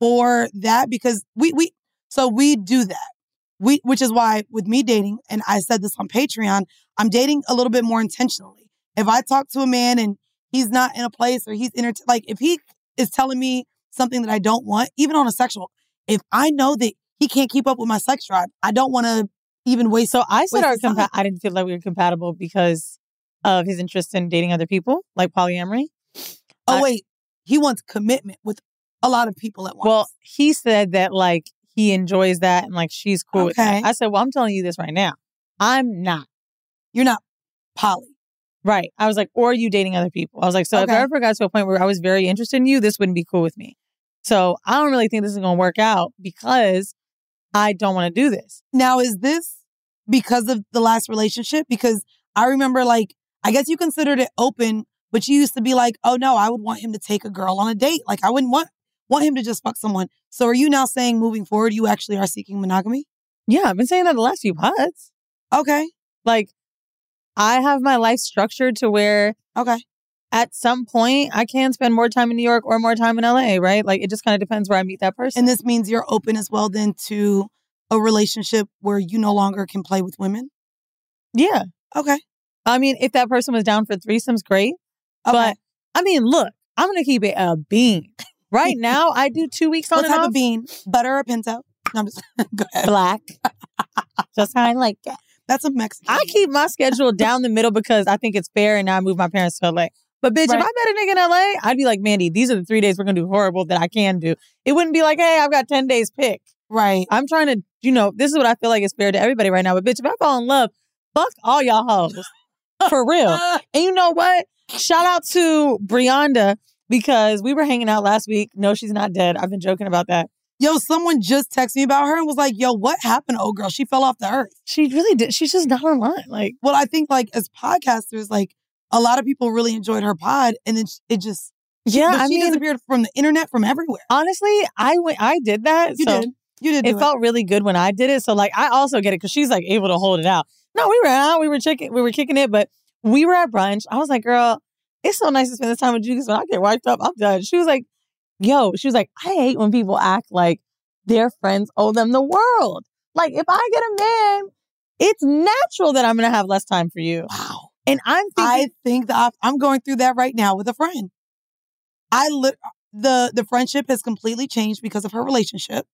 for that because we, we so we do that. We which is why with me dating, and I said this on Patreon, I'm dating a little bit more intentionally. If I talk to a man and he's not in a place or he's inter- like if he is telling me something that I don't want, even on a sexual. If I know that he can't keep up with my sex drive, I don't want to even waste. So I said our compa- I didn't feel like we were compatible because of his interest in dating other people, like polyamory. Oh, I, wait. He wants commitment with a lot of people at once. Well, he said that, like, he enjoys that and, like, she's cool okay. with that. I said, well, I'm telling you this right now. I'm not. You're not poly. Right. I was like, or are you dating other people? I was like, so okay. if I ever got to a point where I was very interested in you, this wouldn't be cool with me. So I don't really think this is going to work out because I don't want to do this. Now, is this because of the last relationship? Because I remember, like, I guess you considered it open, but you used to be like, oh, no, I would want him to take a girl on a date. Like, I wouldn't want want him to just fuck someone. So are you now saying moving forward, you actually are seeking monogamy? Yeah, I've been saying that the last few pods. Okay. Like, I have my life structured to where okay, at some point I can spend more time in New York or more time in L A, right? Like, it just kind of depends where I meet that person. And this means you're open as well then to a relationship where you no longer can play with women? Yeah. Okay. I mean, if that person was down for threesomes, great. Okay. But, I mean, look, I'm going to keep it a bean. Right now, I do two weeks on what and off. What type of bean? Butter or pinto? No, I'm just... Go ahead. Black. Just how I like it. That's a Mexican. I keep my schedule down the middle because I think it's fair, and now I move my parents to L A. But, bitch, right. if I met a nigga in L A, I'd be like, Mandy, these are the three days we're going to do horrible that I can do. It wouldn't be like, hey, I've got ten days pick. Right. I'm trying to, you know, this is what I feel like is fair to everybody right now. But, bitch, if I fall in love, fuck all y'all hoes. For real. And you know what? Shout out to Brianna because we were hanging out last week. No, she's not dead. I've been joking about that. Yo, someone just texted me about her and was like, yo, what happened to old girl? She fell off the earth. She really did. She's just not online. Like, well, I think, like, as podcasters, like, a lot of people really enjoyed her pod. And then it just, yeah, she, I she mean, disappeared from the internet, from everywhere. Honestly, I went, I did that. You so did. You did. It, it felt really good when I did it. So, like, I also get it because she's, like, able to hold it out. No, we were out. We were checking. We were kicking it, but we were at brunch. I was like, girl, it's so nice to spend this time with you because when I get wiped up, I'm done. She was like, yo, she was like, I hate when people act like their friends owe them the world. Like, if I get a man, it's natural that I'm going to have less time for you. Wow. And I'm thinking, I think that I'm going through that right now with a friend. I li- the the friendship has completely changed because of her relationship.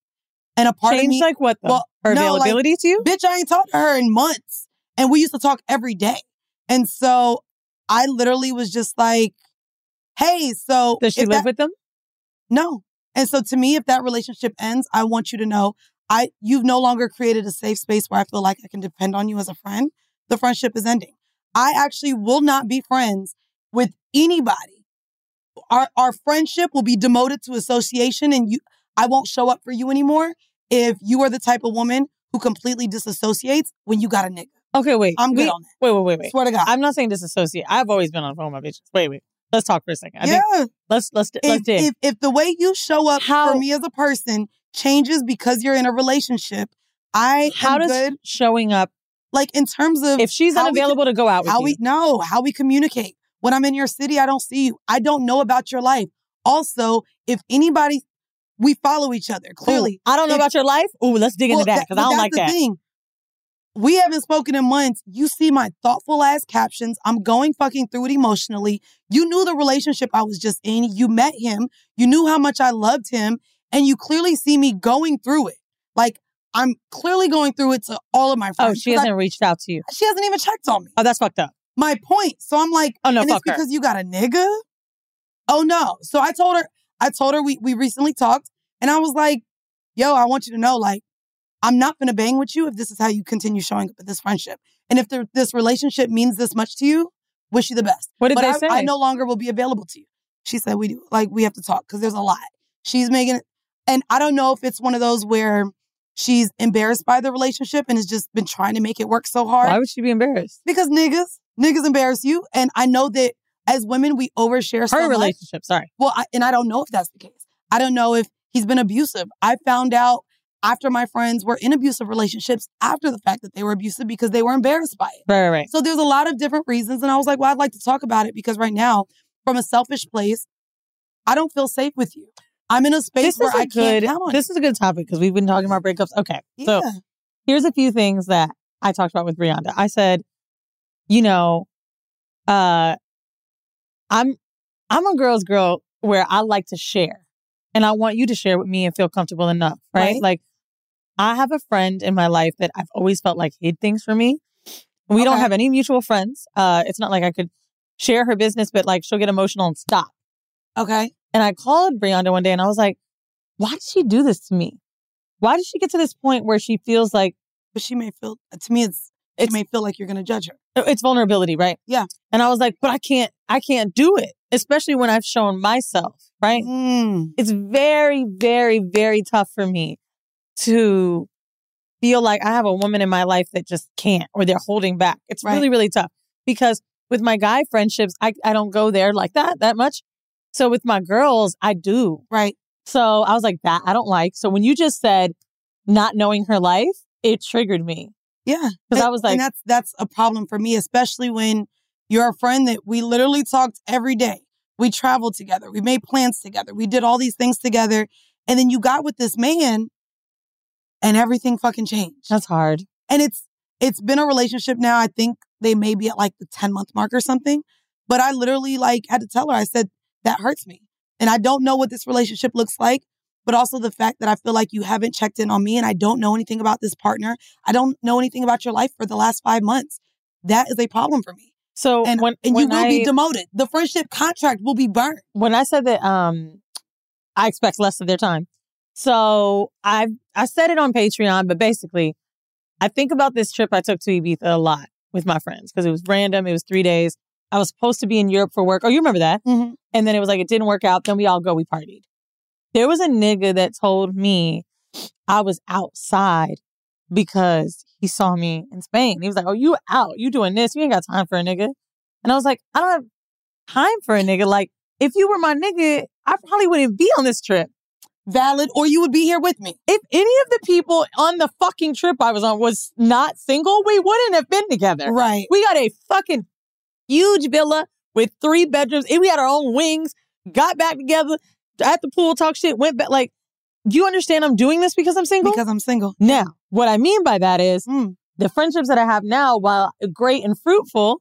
And a part Change, of me... like what, though? Well, her no, availability like, to you? Bitch, I ain't talked to her in months. And we used to talk every day. And so I literally was just like, hey, so... Does she live that... with them? No. And so to me, if that relationship ends, I want you to know I you've no longer created a safe space where I feel like I can depend on you as a friend. The friendship is ending. I actually will not be friends with anybody. Our, our friendship will be demoted to association and you... I won't show up for you anymore if you are the type of woman who completely disassociates when you got a nigga. Okay, wait. I'm good wait, on that. Wait, wait, wait, wait. Swear to God. I'm not saying disassociate. I've always been on the phone with my bitches. Wait, wait. Let's talk for a second. I yeah. Think let's, let's, if, let's dig. If, if the way you show up how, for me as a person changes because you're in a relationship, I how am does good. Showing up? Like in terms of... If she's unavailable we, to go out with how you. We, no, how we communicate. When I'm in your city, I don't see you. I don't know about your life. Also, if anybody... We follow each other, clearly. Ooh, I don't know if, about your life. Ooh, let's dig well, into that, because I don't like that. That's the thing. We haven't spoken in months. You see my thoughtful-ass captions. I'm going fucking through it emotionally. You knew the relationship I was just in. You met him. You knew how much I loved him. And you clearly see me going through it. Like, I'm clearly going through it to all of my friends. Oh, she hasn't I, reached out to you. She hasn't even checked on me. Oh, that's fucked up. My point. So I'm like, oh, no, and fuck it's because her. You got a nigga? Oh, no. So I told her... I told her we, we recently talked and I was like, yo, I want you to know, like, I'm not going to bang with you if this is how you continue showing up at this friendship. And if the, this relationship means this much to you, wish you the best. What did but they I, say? I no longer will be available to you. She said, we do. Like, we have to talk because there's a lot. She's making it. And I don't know if it's one of those where she's embarrassed by the relationship and has just been trying to make it work so hard. Why would she be embarrassed? Because niggas, niggas embarrass you. And I know that. As women, we overshare so her relationship, much. Sorry. Well, I, and I don't know if that's the case. I don't know if he's been abusive. I found out after my friends were in abusive relationships after the fact that they were abusive because they were embarrassed by it. Right, right. So there's a lot of different reasons. And I was like, well, I'd like to talk about it because right now, from a selfish place, I don't feel safe with you. I'm in a space this where I good, can't count on This is a good topic because we've been talking about breakups. Okay. Yeah. So here's a few things that I talked about with Brianna. I said, you know, uh, I'm I'm a girl's girl where I like to share and I want you to share with me and feel comfortable enough. Right? right. Like I have a friend in my life that I've always felt like hid things from me. We okay. don't have any mutual friends. Uh, it's not like I could share her business, but like she'll get emotional and stop. Okay. And I called Brianna one day and I was like, why did she do this to me? Why did she get to this point where she feels like. But she may feel to me, it's. It may feel like you're going to judge her. It's vulnerability, right? Yeah. And I was like, but I can't, I can't do it. especially when I've shown myself, right? Mm. It's very, very, very tough for me to feel like I have a woman in my life that just can't, or they're holding back. It's right. really, really tough because with my guy friendships, I, I don't go there like that, that much. So with my girls, I do. Right. So I was like, that I don't like. So when you just said not knowing her life, it triggered me. Yeah. Because I was like... And that's, that's a problem for me, especially when you're a friend that we literally talked every day. We traveled together. We made plans together. We did all these things together. And then you got with this man and everything fucking changed. That's hard. And it's it's been a relationship now. I think they may be at like the ten-month mark or something. But I literally like had to tell her, I said, that hurts me. And I don't know what this relationship looks like. But also the fact that I feel like you haven't checked in on me and I don't know anything about this partner. I don't know anything about your life for the last five months. That is a problem for me. So and, when, and when you will I, be demoted. The friendship contract will be burned. When I said that, um, I expect less of their time. So I I said it on Patreon, but basically, I think about this trip I took to Ibiza a lot with my friends because it was random. It was three days. I was supposed to be in Europe for work. Oh, you remember that? Mm-hmm. And then it was like it didn't work out. Then we all go. We partied. There was a nigga that told me I was outside because he saw me in Spain. He was like, oh, you out. You doing this. You ain't got time for a nigga. And I was like, I don't have time for a nigga. Like, if you were my nigga, I probably wouldn't be on this trip. Valid. Or you would be here with me. If any of the people on the fucking trip I was on was not single, we wouldn't have been together. Right. We got a fucking huge villa with three bedrooms. We had our own wings, got back together. At the pool, talk shit, went back. Like, do you understand I'm doing this because I'm single? Because I'm single. Now, what I mean by that is mm. the friendships that I have now, while great and fruitful,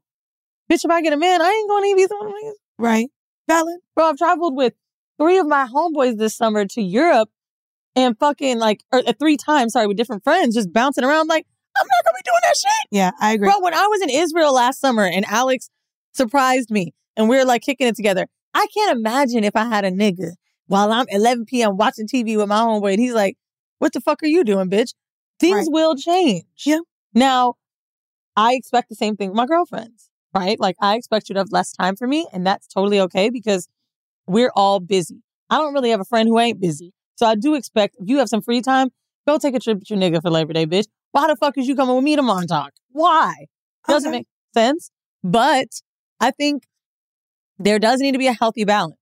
bitch, if I get a man, I ain't going to Ibiza. Right. Valid. Bro, I've traveled with three of my homeboys this summer to Europe and fucking like, or uh, three times, sorry, with different friends, just bouncing around like, I'm not going to be doing that shit. Yeah, I agree. Bro, when I was in Israel last summer and Alex surprised me and we were like kicking it together, I can't imagine if I had a nigga while I'm eleven p.m. watching T V with my homeboy. And he's like, what the fuck are you doing, bitch? Things right. will change. Yeah. Now, I expect the same thing with my girlfriends, right? Like, I expect you to have less time for me. And that's totally okay because we're all busy. I don't really have a friend who ain't busy. So I do expect if you have some free time, go take a trip with your nigga for Labor Day, bitch. Why the fuck is you coming with me to Montauk? Why? Doesn't okay. make sense. But I think there does need to be a healthy balance.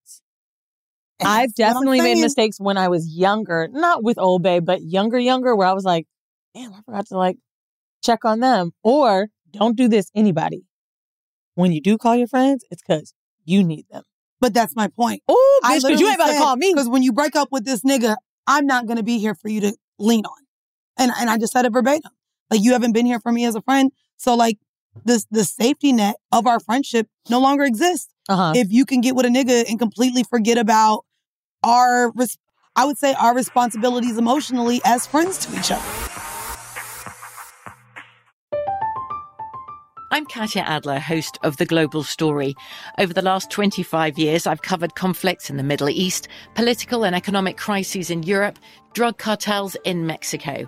I've definitely made mistakes when I was younger, not with Old Bay, but younger, younger, where I was like, damn, I forgot to like check on them. Or don't do this, anybody. When you do call your friends, it's because you need them. But that's my point. Oh, bitch, because you ain't about to call me. Because when you break up with this nigga, I'm not going to be here for you to lean on. And and I just said it verbatim. Like, you haven't been here for me as a friend. So like this, the safety net of our friendship no longer exists. Uh-huh. If you can get with a nigga and completely forget about our, res- I would say our responsibilities emotionally as friends to each other. I'm Katya Adler, host of The Global Story. Over the last twenty-five years, I've covered conflicts in the Middle East, political and economic crises in Europe, drug cartels in Mexico.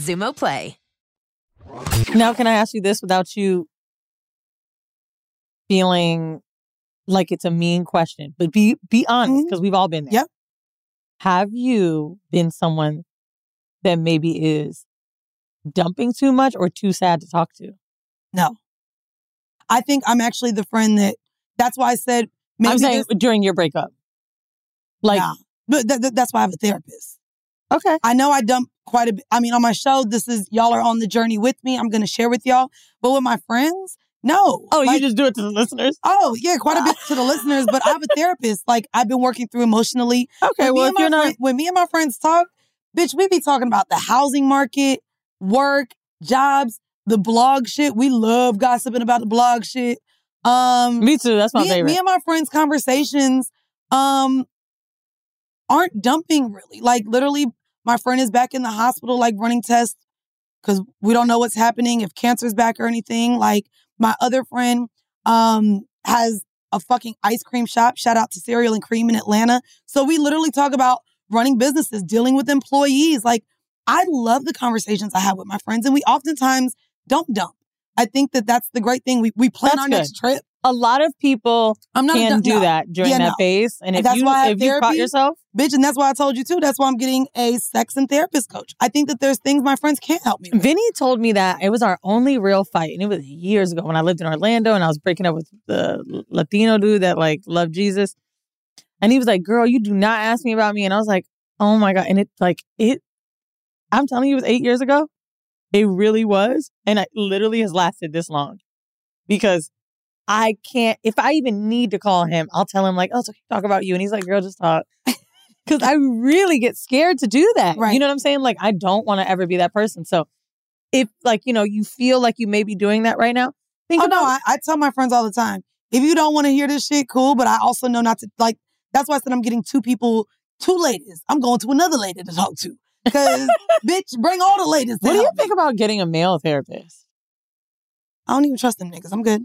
Xumo Play. Now, can I ask you this without you feeling like it's a mean question? But be be honest, because mm-hmm. we've all been there. Yep. Have you been someone that maybe is dumping too much or too sad to talk to? No. I think I'm actually the friend that, that's why I said... Maybe I'm saying this, during your breakup. Like, nah, but th- th- that's why I have a therapist. Okay. I know I dump quite a bit. I mean, on my show, this is, y'all are on the journey with me. I'm going to share with y'all. But with my friends, no. Oh, like, you just do it to the listeners? Oh, yeah, quite a bit to the listeners. But I have a therapist. Like, I've been working through emotionally. Okay, when well, if you're not... Friend, when me and my friends talk, bitch, we be talking about the housing market, work, jobs, the blog shit. We love gossiping about the blog shit. Um, me too. That's my me, favorite. Me and my friends' conversations um, aren't dumping, really. Like, literally... My friend is back in the hospital, like, running tests because we don't know what's happening, if cancer's back or anything. Like, my other friend um, has a fucking ice cream shop. Shout out to Cereal and Cream in Atlanta. So we literally talk about running businesses, dealing with employees. Like, I love the conversations I have with my friends, and we oftentimes don't dump. I think that that's the great thing. We we plan that's our good. Next trip. A lot of people I'm not can do no. that during yeah, that no. phase. And if, that's you, why I if therapy, you caught yourself... Bitch, and that's why I told you, too. That's why I'm getting a sex and therapist coach. I think that there's things my friends can't help me with. Vinny told me that it was our only real fight. And it was years ago when I lived in Orlando and I was breaking up with the Latino dude that, like, loved Jesus. And he was like, girl, you do not ask me about me. And I was like, oh, my God. And it, like, it... I'm telling you, it was eight years ago. It really was. And it literally has lasted this long. Because... I can't, if I even need to call him, I'll tell him like, oh, so talk about you. And he's like, girl, just talk. Because I really get scared to do that. Right. You know what I'm saying? Like, I don't want to ever be that person. So if like, you know, you feel like you may be doing that right now. Think oh, about no, I, I tell my friends all the time, if you don't want to hear this shit, cool. But I also know not to, like, that's why I said I'm getting two people, two ladies. I'm going to another lady to talk to. Because, bitch, bring all the ladies. What do you think me. about getting a male therapist? I don't even trust them niggas. I'm good.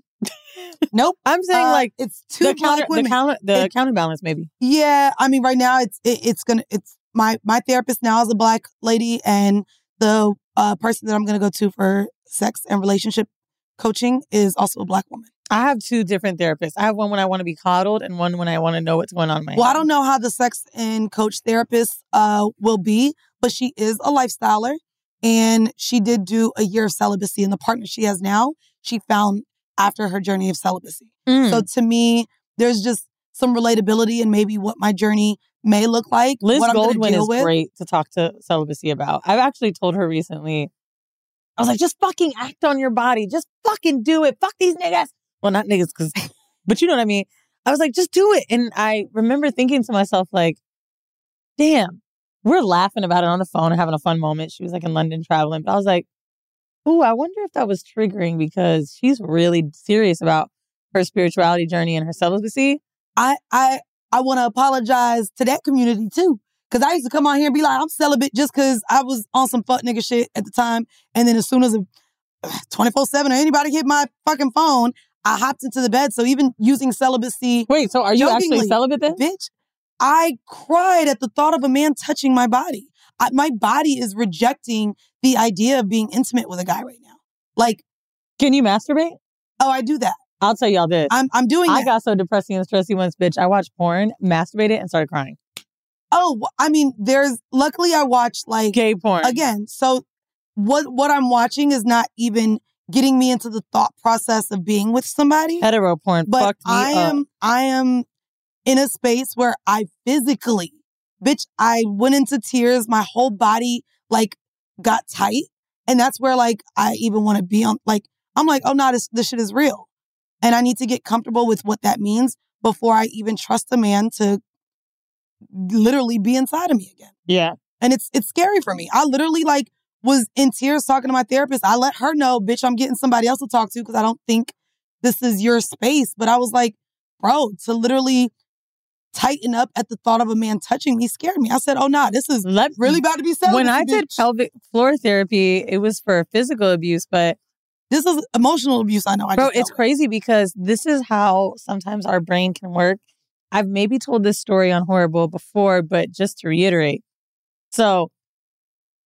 Nope. I'm saying uh, like it's too the counter, the, counter, the it, counterbalance maybe. Yeah, I mean right now it's it, it's gonna it's my my therapist now is a black lady, and the uh, person that I'm gonna go to for sex and relationship coaching is also a black woman. I have two different therapists. I have one when I want to be coddled and one when I want to know what's going on in my head. Well, I don't know how the sex and coach therapist uh, will be, but she is a lifestyler, and she did do a year of celibacy, and the partner she has now, she found after her journey of celibacy. Mm. So to me, there's just some relatability and maybe what my journey may look like. Liz what I'm Goldwyn deal is with. Great to talk to celibacy about. I've actually told her recently, I was like, just fucking act on your body. Just fucking do it. Fuck these niggas. Well, not niggas, cause, but you know what I mean? I was like, just do it. And I remember thinking to myself, like, damn, we're laughing about it on the phone and having a fun moment. She was like in London traveling. But I was like, ooh, I wonder if that was triggering because she's really serious about her spirituality journey and her celibacy. I I, I want to apologize to that community, too, because I used to come out here and be like, I'm celibate just because I was on some fuck nigga shit at the time. And then as soon as a, twenty-four seven or anybody hit my fucking phone, I hopped into the bed. So even using celibacy. Wait, so are you actually celibate then? Bitch, I cried at the thought of a man touching my body. I, my body is rejecting the idea of being intimate with a guy right now. Like, can you masturbate? Oh, I do that. I'll tell y'all this. I'm I'm doing I that. I got so depressing and stressy once, bitch. I watched porn, masturbated, and started crying. Oh, I mean, there's, luckily I watched like... gay porn. Again, so what what I'm watching is not even getting me into the thought process of being with somebody. Hetero porn but fucked me I am, up. I am in a space where I physically, bitch, I went into tears. My whole body like got tight. And that's where like I even want to be on, like, I'm like, oh no, this, this shit is real. And I need to get comfortable with what that means before I even trust a man to literally be inside of me again. Yeah. And it's it's scary for me. I literally like was in tears talking to my therapist. I let her know, bitch, I'm getting somebody else to talk to because I don't think this is your space. But I was like, bro, to literally tighten up at the thought of a man touching me scared me. I said, oh nah, this is let, really about to be said. When I bitch. did pelvic floor therapy, it was for physical abuse, but this is emotional abuse. I know. I Bro, it's it. crazy because this is how sometimes our brain can work. I've maybe told this story on Horrible before, but just to reiterate. So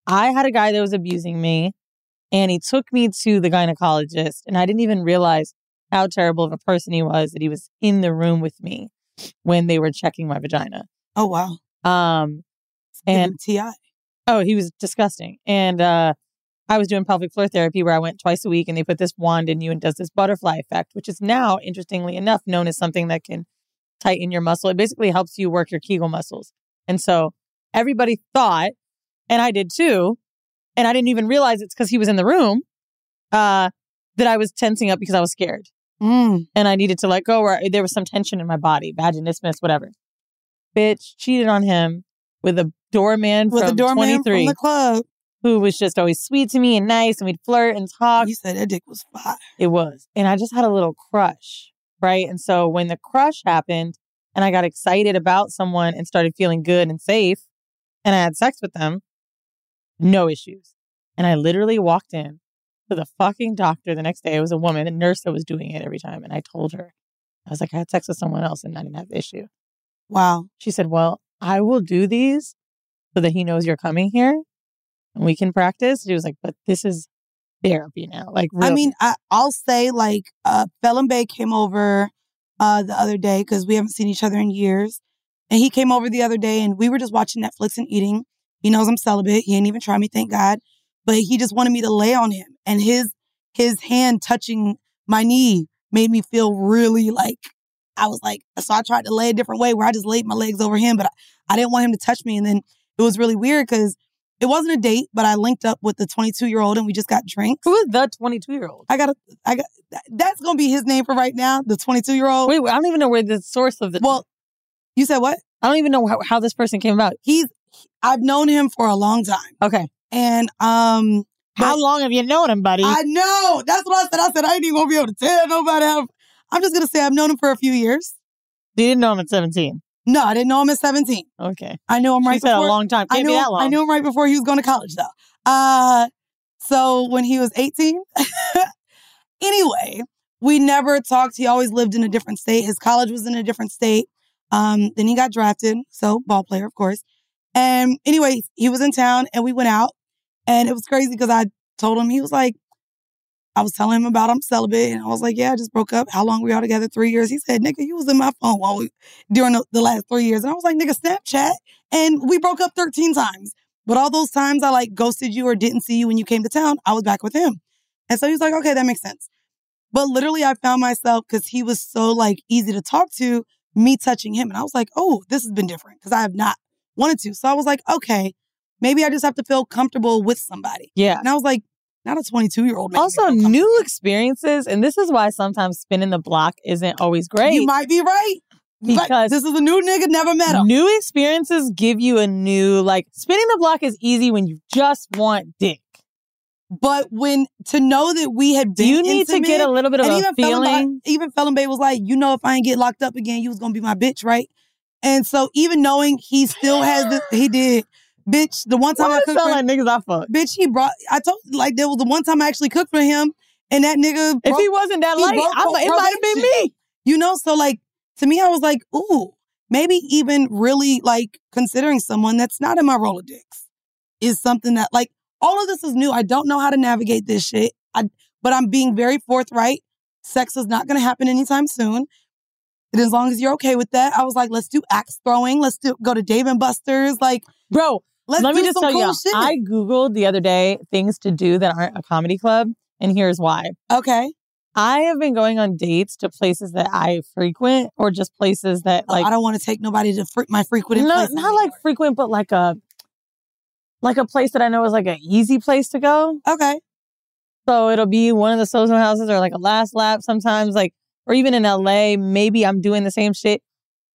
I had a guy that was abusing me and he took me to the gynecologist and I didn't even realize how terrible of a person he was that he was in the room with me when they were checking my vagina. Oh, wow. Um, and T I. Oh, he was disgusting. And uh, I was doing pelvic floor therapy where I went twice a week and they put this wand in you and does this butterfly effect, which is now, interestingly enough, known as something that can tighten your muscle. It basically helps you work your Kegel muscles. And so everybody thought, and I did too, and I didn't even realize it's because he was in the room, uh, that I was tensing up because I was scared. Mm. And I needed to let go, or there was some tension in my body, vaginismus, whatever. Bitch cheated on him with a doorman with from a doorman twenty-three. From the club. Who was just always sweet to me and nice, and we'd flirt and talk. You said that dick was fire. It was. And I just had a little crush, right? And so when the crush happened, and I got excited about someone and started feeling good and safe, and I had sex with them, no issues. And I literally walked in to the fucking doctor the next day. It was a woman, a nurse that was doing it every time. And I told her, I was like, I had sex with someone else and I didn't have the issue. Wow. She said, well, I will do these so that he knows you're coming here and we can practice. She was like, but this is therapy now. Like, real- I mean, I, I'll say like, uh, Fellen Bae came over uh, the other day because we haven't seen each other in years. And he came over the other day and we were just watching Netflix and eating. He knows I'm celibate. He ain't even try me, thank God. But he just wanted me to lay on him. And his his hand touching my knee made me feel really like, I was like, so I tried to lay a different way where I just laid my legs over him, but I, I didn't want him to touch me. And then it was really weird because it wasn't a date, but I linked up with the twenty-two-year-old and we just got drinks. Who is the twenty-two-year-old? I got, I got, that's going to be his name for right now, the twenty-two-year-old. Wait, I don't even know where the source of the... Well, you said what? I don't even know how, how this person came about. He's, I've known him for a long time. Okay. And um, how long have you known him, buddy? I know. That's what I said. I said I ain't even gonna be able to tell nobody. I'm, I'm just gonna say I've known him for a few years. You didn't know him at seventeen? No, I didn't know him at seventeen. Okay, I knew him right she before said a long time. Can't I knew be that long. I knew him right before he was going to college, though. Uh, so when he was eighteen, anyway, we never talked. He always lived in a different state. His college was in a different state. Um, then he got drafted, so ball player, of course. And anyway, he was in town and we went out. And it was crazy because I told him, he was like, I was telling him about I'm celibate. And I was like, yeah, I just broke up. How long were y'all together? Three years. He said, nigga, you was in my phone while we, during the, the last three years. And I was like, nigga, Snapchat. And we broke up thirteen times. But all those times I like ghosted you or didn't see you when you came to town, I was back with him. And so he was like, okay, that makes sense. But literally I found myself, because he was so like easy to talk to, me touching him. And I was like, oh, this has been different because I have not wanted to. So I was like, okay. Maybe I just have to feel comfortable with somebody. Yeah. And I was like, not a twenty-two-year-old man. Also, new experiences. And this is why sometimes spinning the block isn't always great. You might be right. Because this is a new nigga, never met him. New experiences give you a new, like, spinning the block is easy when you just want dick. But when, to know that we had been You need intimate, to get a little bit of a feeling. Fellen Bae, even Fellen Bae was like, you know, if I ain't get locked up again, you was going to be my bitch, right? And so even knowing he still has this, he did. Bitch, the one time Why I cooked for him, like niggas I fucked. Bitch, he brought. I told like there was the one time I actually cooked for him, and that nigga. Broke, if he wasn't that light, broke, I, broke, it might have been me. You know, so like to me, I was like, ooh, maybe even really like considering someone that's not in my Rolodex is something that like all of this is new. I don't know how to navigate this shit. I but I'm being very forthright. Sex is not going to happen anytime soon. And as long as you're okay with that, I was like, let's do axe throwing. Let's do, go to Dave and Buster's. Like, bro, let's let do me just some tell cool you, shit. I Googled the other day things to do that aren't a comedy club. And here's why. Okay. I have been going on dates to places that I frequent or just places that like... Oh, I don't want to take nobody to fre- my frequent no, place. Not anymore. Like frequent, but like a like a place that I know is like an easy place to go. Okay. So it'll be one of the social houses or like a last lap sometimes, like, or even in L A, maybe I'm doing the same shit.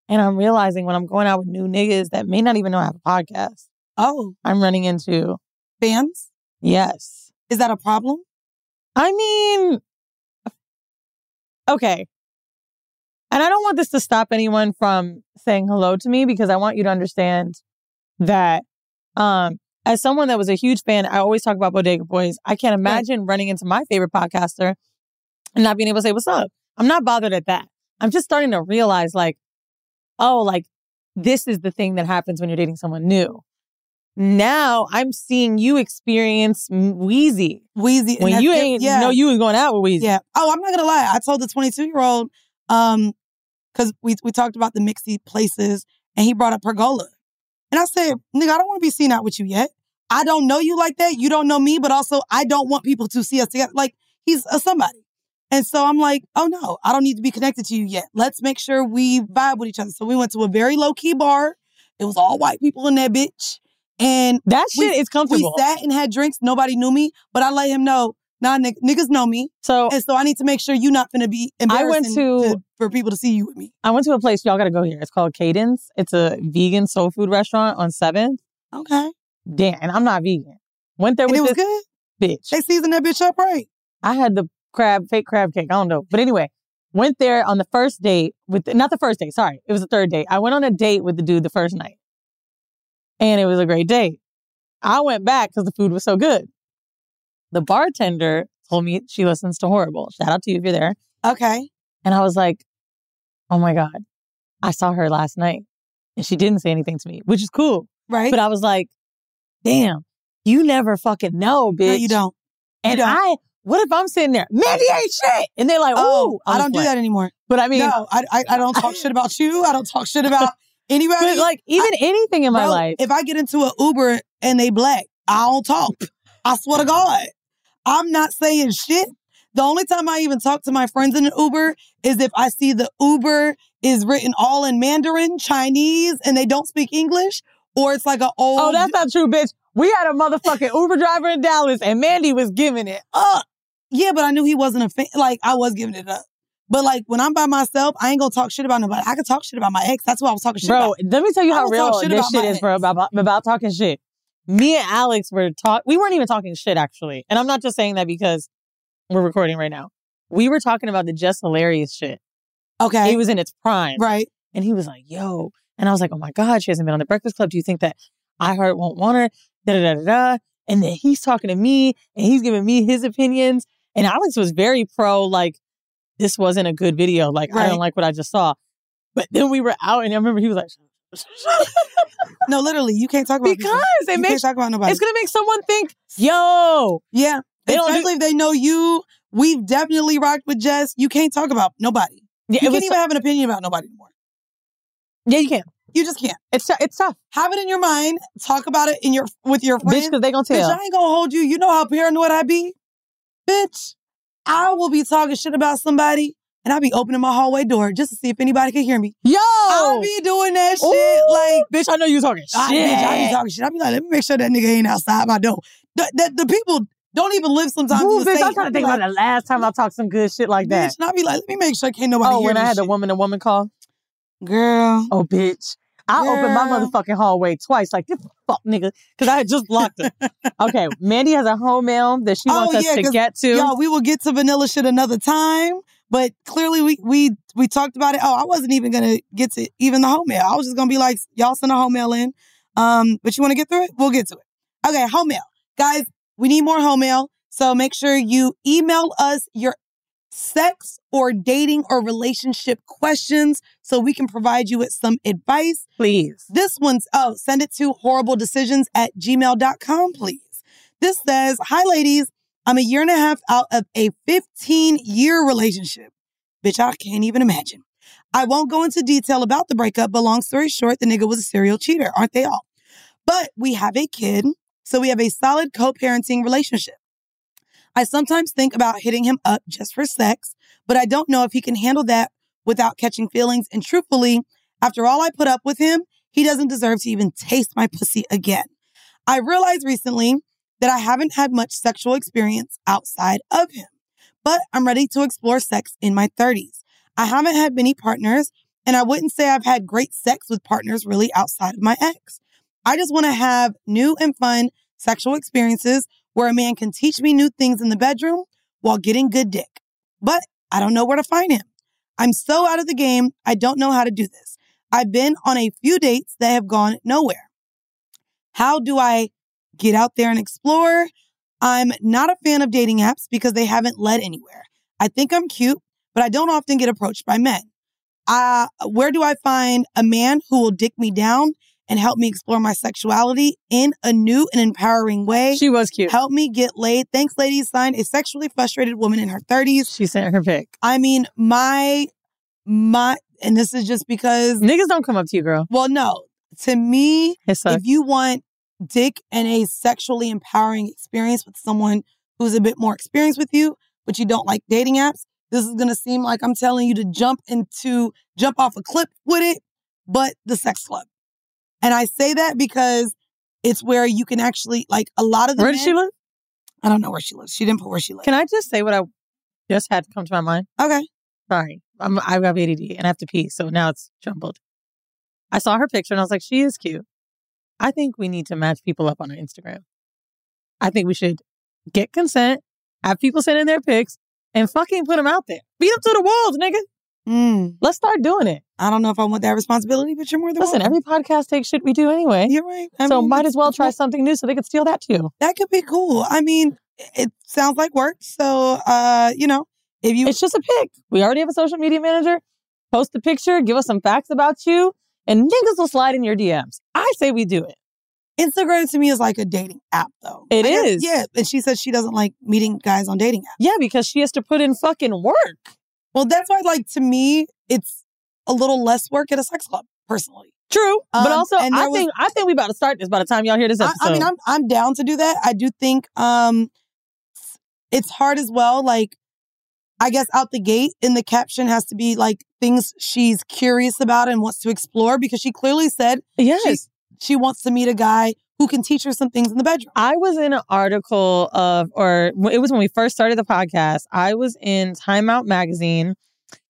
And I'm realizing when I'm going out with new niggas that may not even know I have a podcast. Oh. I'm running into... Fans? Yes. Is that a problem? I mean... Okay. And I don't want this to stop anyone from saying hello to me because I want you to understand that um, as someone that was a huge fan, I always talk about Bodega Boys. I can't imagine yeah. running into my favorite podcaster and not being able to say, what's up? I'm not bothered at that. I'm just starting to realize like, oh, like this is the thing that happens when you're dating someone new. Now I'm seeing you experience Wheezy. Wheezy. When you ain't yeah. know you was going out with Wheezy. Yeah. Oh, I'm not going to lie. I told the twenty-two-year-old, um, because we, we talked about the mixy places, and he brought up Pergola. And I said, nigga, I don't want to be seen out with you yet. I don't know you like that. You don't know me, but also I don't want people to see us together. Like, he's a somebody. And so I'm like, oh, no, I don't need to be connected to you yet. Let's make sure we vibe with each other. So we went to a very low-key bar. It was all white people in that bitch. And that shit we, is comfortable. We sat and had drinks. Nobody knew me, but I let him know, nah, n- niggas know me. So, and so I need to make sure you're not going to be embarrassing I went to, to, for people to see you with me. I went to a place, y'all got to go here. It's called Cadence. It's a vegan soul food restaurant on seventh. Okay. Damn, and I'm not vegan. Went there and with it was this good. Bitch. They seasoned that bitch up right. I had the crab, fake crab cake. I don't know. But anyway, went there on the first date with, not the first date, sorry. It was the third date. I went on a date with the dude the first night. And it was a great date. I went back because the food was so good. The bartender told me she listens to Horrible. Shout out to you if you're there. Okay. And I was like, oh my God, I saw her last night and she didn't say anything to me, which is cool. Right. But I was like, damn, you never fucking know, bitch. No, you don't. You and don't. I, what if I'm sitting there, Mandy ain't shit. And they're like, oh, I, I don't do that anymore. But I mean. No, I, I, I don't talk shit about you. I don't talk shit about. Anybody, but like even I, anything in my bro, life. If I get into an Uber and they black, I don't talk. I swear to God, I'm not saying shit. The only time I even talk to my friends in an Uber is if I see the Uber is written all in Mandarin, Chinese, and they don't speak English, or it's like an old. Oh, that's not true, bitch. We had a motherfucking Uber driver in Dallas, and Mandy was giving it up. Yeah, but I knew he wasn't a fan. Like I was giving it up. But, like, when I'm by myself, I ain't going to talk shit about nobody. I can talk shit about my ex. That's what I was talking shit bro, about. Bro, let me tell you I how real shit this shit is, ex. bro, about, about talking shit. Me and Alex were talk. We weren't even talking shit, actually. And I'm not just saying that because we're recording right now. We were talking about the just hilarious shit. Okay. He was in its prime. Right. And he was like, yo. And I was like, oh, my God, she hasn't been on The Breakfast Club. Do you think that iHeart won't want her? Da-da-da-da-da. And then he's talking to me, and he's giving me his opinions. And Alex was very pro, like, this wasn't a good video. Like, right. I don't like what I just saw. But then we were out, and I remember he was like... No, literally, you can't talk about Because people. It you makes... can't talk about nobody. It's going to make someone think, yo... Yeah. They especially don't do- if they know you. We've definitely rocked with Jess. You can't talk about nobody. Yeah, you can't even so- have an opinion about nobody anymore. Yeah, you can't. You just can't. It's t- it's tough. Have it in your mind. Talk about it in your with your friends. Bitch, because they going to tell. Bitch, I ain't going to hold you. You know how paranoid I be? Bitch. I will be talking shit about somebody and I'll be opening my hallway door just to see if anybody can hear me. Yo! I'll be doing that shit Ooh, like... Bitch, I know you talking shit. I, bitch, I be talking shit. I'll be like, let me make sure that nigga ain't outside my door. The, the, the people don't even live sometimes Ooh, in the bitch, state. I'm trying to think like, about the last time I talked some good shit like that. Bitch, and I'll be like, let me make sure can't nobody oh, hear me. Oh, when I had the woman to woman call? Girl. Oh, bitch. I Girl. opened my motherfucking hallway twice like, this fuck nigga, because I had just blocked her. Okay, Mandy has a home mail that she wants oh, yeah, us to get to. Yo, we will get to vanilla shit another time, but clearly we we we talked about it. Oh, I wasn't even going to get to even the home mail. I was just going to be like, y'all send a home mail in, um, but you want to get through it? We'll get to it. Okay, home mail. Guys, we need more home mail, so make sure you email us your sex or dating or relationship questions so we can provide you with some advice. Please. This one's, oh, send it to horribledecisions at gmail dot com, please. This says, hi, ladies. I'm a year and a half out of a fifteen-year relationship. Bitch, I can't even imagine. I won't go into detail about the breakup, but long story short, the nigga was a serial cheater, aren't they all? But we have a kid, so we have a solid co-parenting relationship. I sometimes think about hitting him up just for sex, but I don't know if he can handle that without catching feelings. And truthfully, after all I put up with him, he doesn't deserve to even taste my pussy again. I realized recently that I haven't had much sexual experience outside of him, but I'm ready to explore sex in my thirties. I haven't had many partners, and I wouldn't say I've had great sex with partners really outside of my ex. I just want to have new and fun sexual experiences where a man can teach me new things in the bedroom while getting good dick. But I don't know where to find him. I'm so out of the game, I don't know how to do this. I've been on a few dates that have gone nowhere. How do I get out there and explore? I'm not a fan of dating apps because they haven't led anywhere. I think I'm cute, but I don't often get approached by men. Uh, where do I find a man who will dick me down and help me explore my sexuality in a new and empowering way? She was cute. Help me get laid. Thanks, ladies. Signed, a sexually frustrated woman in her thirties. She sent her pic. I mean, my, my, and this is just because... Niggas don't come up to you, girl. Well, no. To me, if you want dick and a sexually empowering experience with someone who's a bit more experienced with you, but you don't like dating apps, this is going to seem like I'm telling you to jump into, jump off a cliff with it, but the sex club. And I say that because it's where you can actually, like, a lot of the Where men, does she live? I don't know where she lives. She didn't put where she lives. Can I just say what I just had to come to my mind? Okay. Sorry. I'm, I have A D D and I have to pee, so now it's jumbled. I saw her picture and I was like, she is cute. I think we need to match people up on our Instagram. I think we should get consent, have people send in their pics, and fucking put them out there. Beat them to the walls, nigga. Mm. Let's start doing it. I don't know if I want that responsibility, but you're more than welcome. Listen, every podcast takes shit we do anyway. You're right. I so mean, might as well try something new so they could steal that too. That could be cool. I mean, it sounds like work. So, uh, you know, if you... It's just a pic. We already have a social media manager. Post the picture. Give us some facts about you. And niggas will slide in your D Ms. I say we do it. Instagram to me is like a dating app, though. It I is. Guess, yeah. And she says she doesn't like meeting guys on dating apps. Yeah, because she has to put in fucking work. Well, that's why, like, to me, it's a little less work at a sex club, personally. True. Um, but also, I was, think I think we about to start this by the time y'all hear this episode. I, I mean, I'm, I'm down to do that. I do think um, it's hard as well. Like, I guess out the gate in the caption has to be, like, things she's curious about and wants to explore, because she clearly said yes. she, she wants to meet a guy who can teach her some things in the bedroom. I was in an article of, or it was when we first started the podcast, I was in Time Out magazine.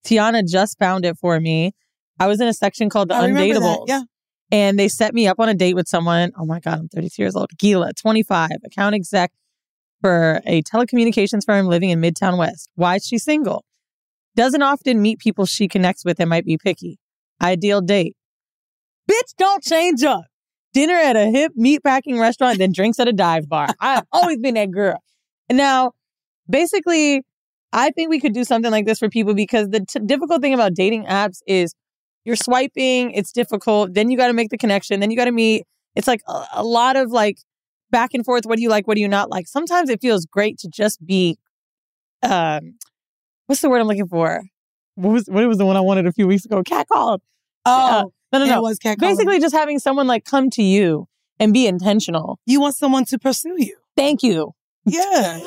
Tiana just found it for me. I was in a section called The Undateables. Yeah. And they set me up on a date with someone. Oh my God, I'm thirty-two years old. Gila, twenty-five, account exec for a telecommunications firm living in Midtown West. Why is she single? Doesn't often meet people she connects with and might be picky. Ideal date. Bitch, don't change up. Dinner at a hip meatpacking restaurant, then drinks at a dive bar. I've always been that girl. Now, basically, I think we could do something like this for people, because the t- difficult thing about dating apps is you're swiping, it's difficult, then you got to make the connection, then you got to meet. It's like a, a lot of like back and forth. What do you like? What do you not like? Sometimes it feels great to just be, um, what's the word I'm looking for? What was, what was the one I wanted a few weeks ago? Catcalled. Oh. Uh, No, no, no. It was Basically, just having someone like come to you and be intentional. You want someone to pursue you. Thank you. Yeah.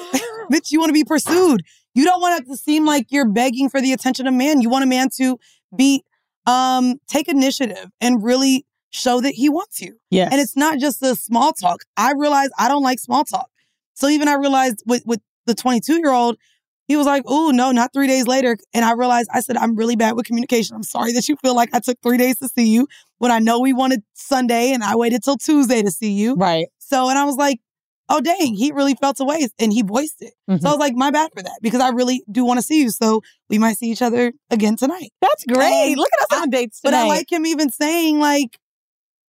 Bitch, you want to be pursued. You don't want it to seem like you're begging for the attention of a man. You want a man to be, um, take initiative and really show that he wants you. Yes. And it's not just the small talk. I realized I don't like small talk. So even I realized with, with the twenty-two-year-old, he was like, oh, no, not three days later. And I realized, I said, I'm really bad with communication. I'm sorry that you feel like I took three days to see you when I know we wanted Sunday and I waited till Tuesday to see you. Right. So, and I was like, oh, dang, he really felt away and he voiced it. Mm-hmm. So I was like, my bad for that, because I really do want to see you. So we might see each other again tonight. That's great. And look at us I, on dates tonight. But I like him even saying, like,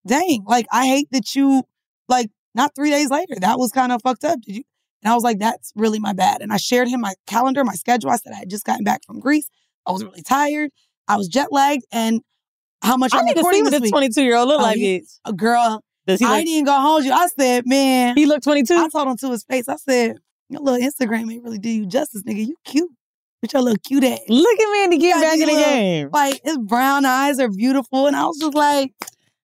dang, like, I hate that you, like, not three days later. That was kind of fucked up. Did you? And I was like, that's really my bad. And I shared him my calendar, my schedule. I said I had just gotten back from Greece. I was really tired. I was jet lagged. And how much I I'm need to see what this twenty-two-year-old look oh, like. He, a girl, Does he I look- didn't go home. You. I said, man. He looked twenty-two? I told him to his face. I said, your little Instagram ain't really do you justice, nigga. You cute. with your little cute ass. Look at Mandy getting back in the game. Like, his brown eyes are beautiful. And I was just like,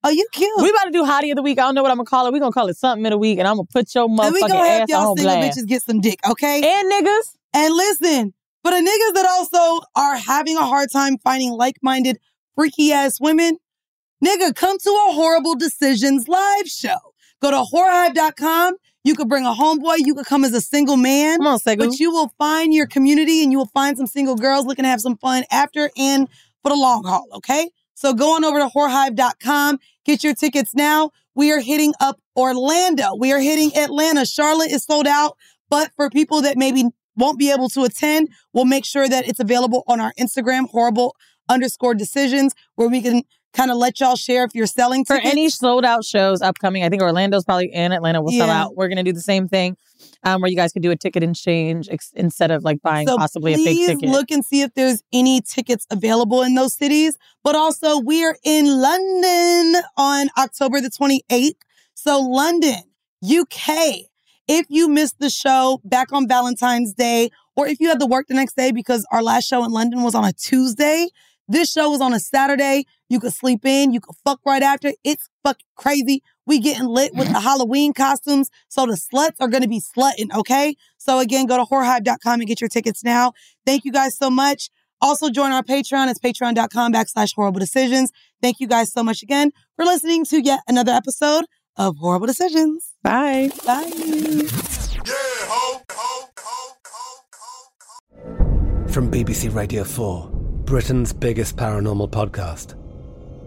oh, you cute. We about to do Hottie of the Week. I don't know what I'm going to call it. We're going to call it something of the week. And I'm going to put your motherfucking ass on blast. And we going to help y'all single bitches get some dick, okay? And niggas. And listen, for the niggas that also are having a hard time finding like-minded, freaky-ass women, nigga, come to a Horrible Decisions live show. Go to whore hive dot com. You could bring a homeboy. You could come as a single man. Come on, Segu. But you will find your community and you will find some single girls looking to have some fun after and for the long haul, okay? So go on over to whore hive dot com. Get your tickets now. We are hitting up Orlando. We are hitting Atlanta. Charlotte is sold out. But for people that maybe won't be able to attend, we'll make sure that it's available on our Instagram, horrible underscore decisions, where we can kind of let y'all share if you're selling tickets. For any sold out shows upcoming, I think Orlando's probably in. Atlanta will sell yeah. out. We're going to do the same thing um, where you guys can do a ticket exchange ex- instead of like buying so possibly a fake ticket. Please look and see if there's any tickets available in those cities. But also we're in London on October the twenty-eighth. So London, U K, if you missed the show back on Valentine's Day, or if you had to work the next day because our last show in London was on a Tuesday, this show was on a Saturday. You could sleep in. You could fuck right after. It's fucking crazy. We getting lit with the Halloween costumes. So the sluts are going to be slutting, okay? So again, go to whore hive dot com and get your tickets now. Thank you guys so much. Also join our Patreon. It's patreon.com backslash horrible decisions. Thank you guys so much again for listening to yet another episode of Horrible Decisions. Bye. Bye. Yeah, ho, ho, ho, ho, ho. From B B C Radio four, Britain's biggest paranormal podcast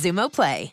Xumo Play.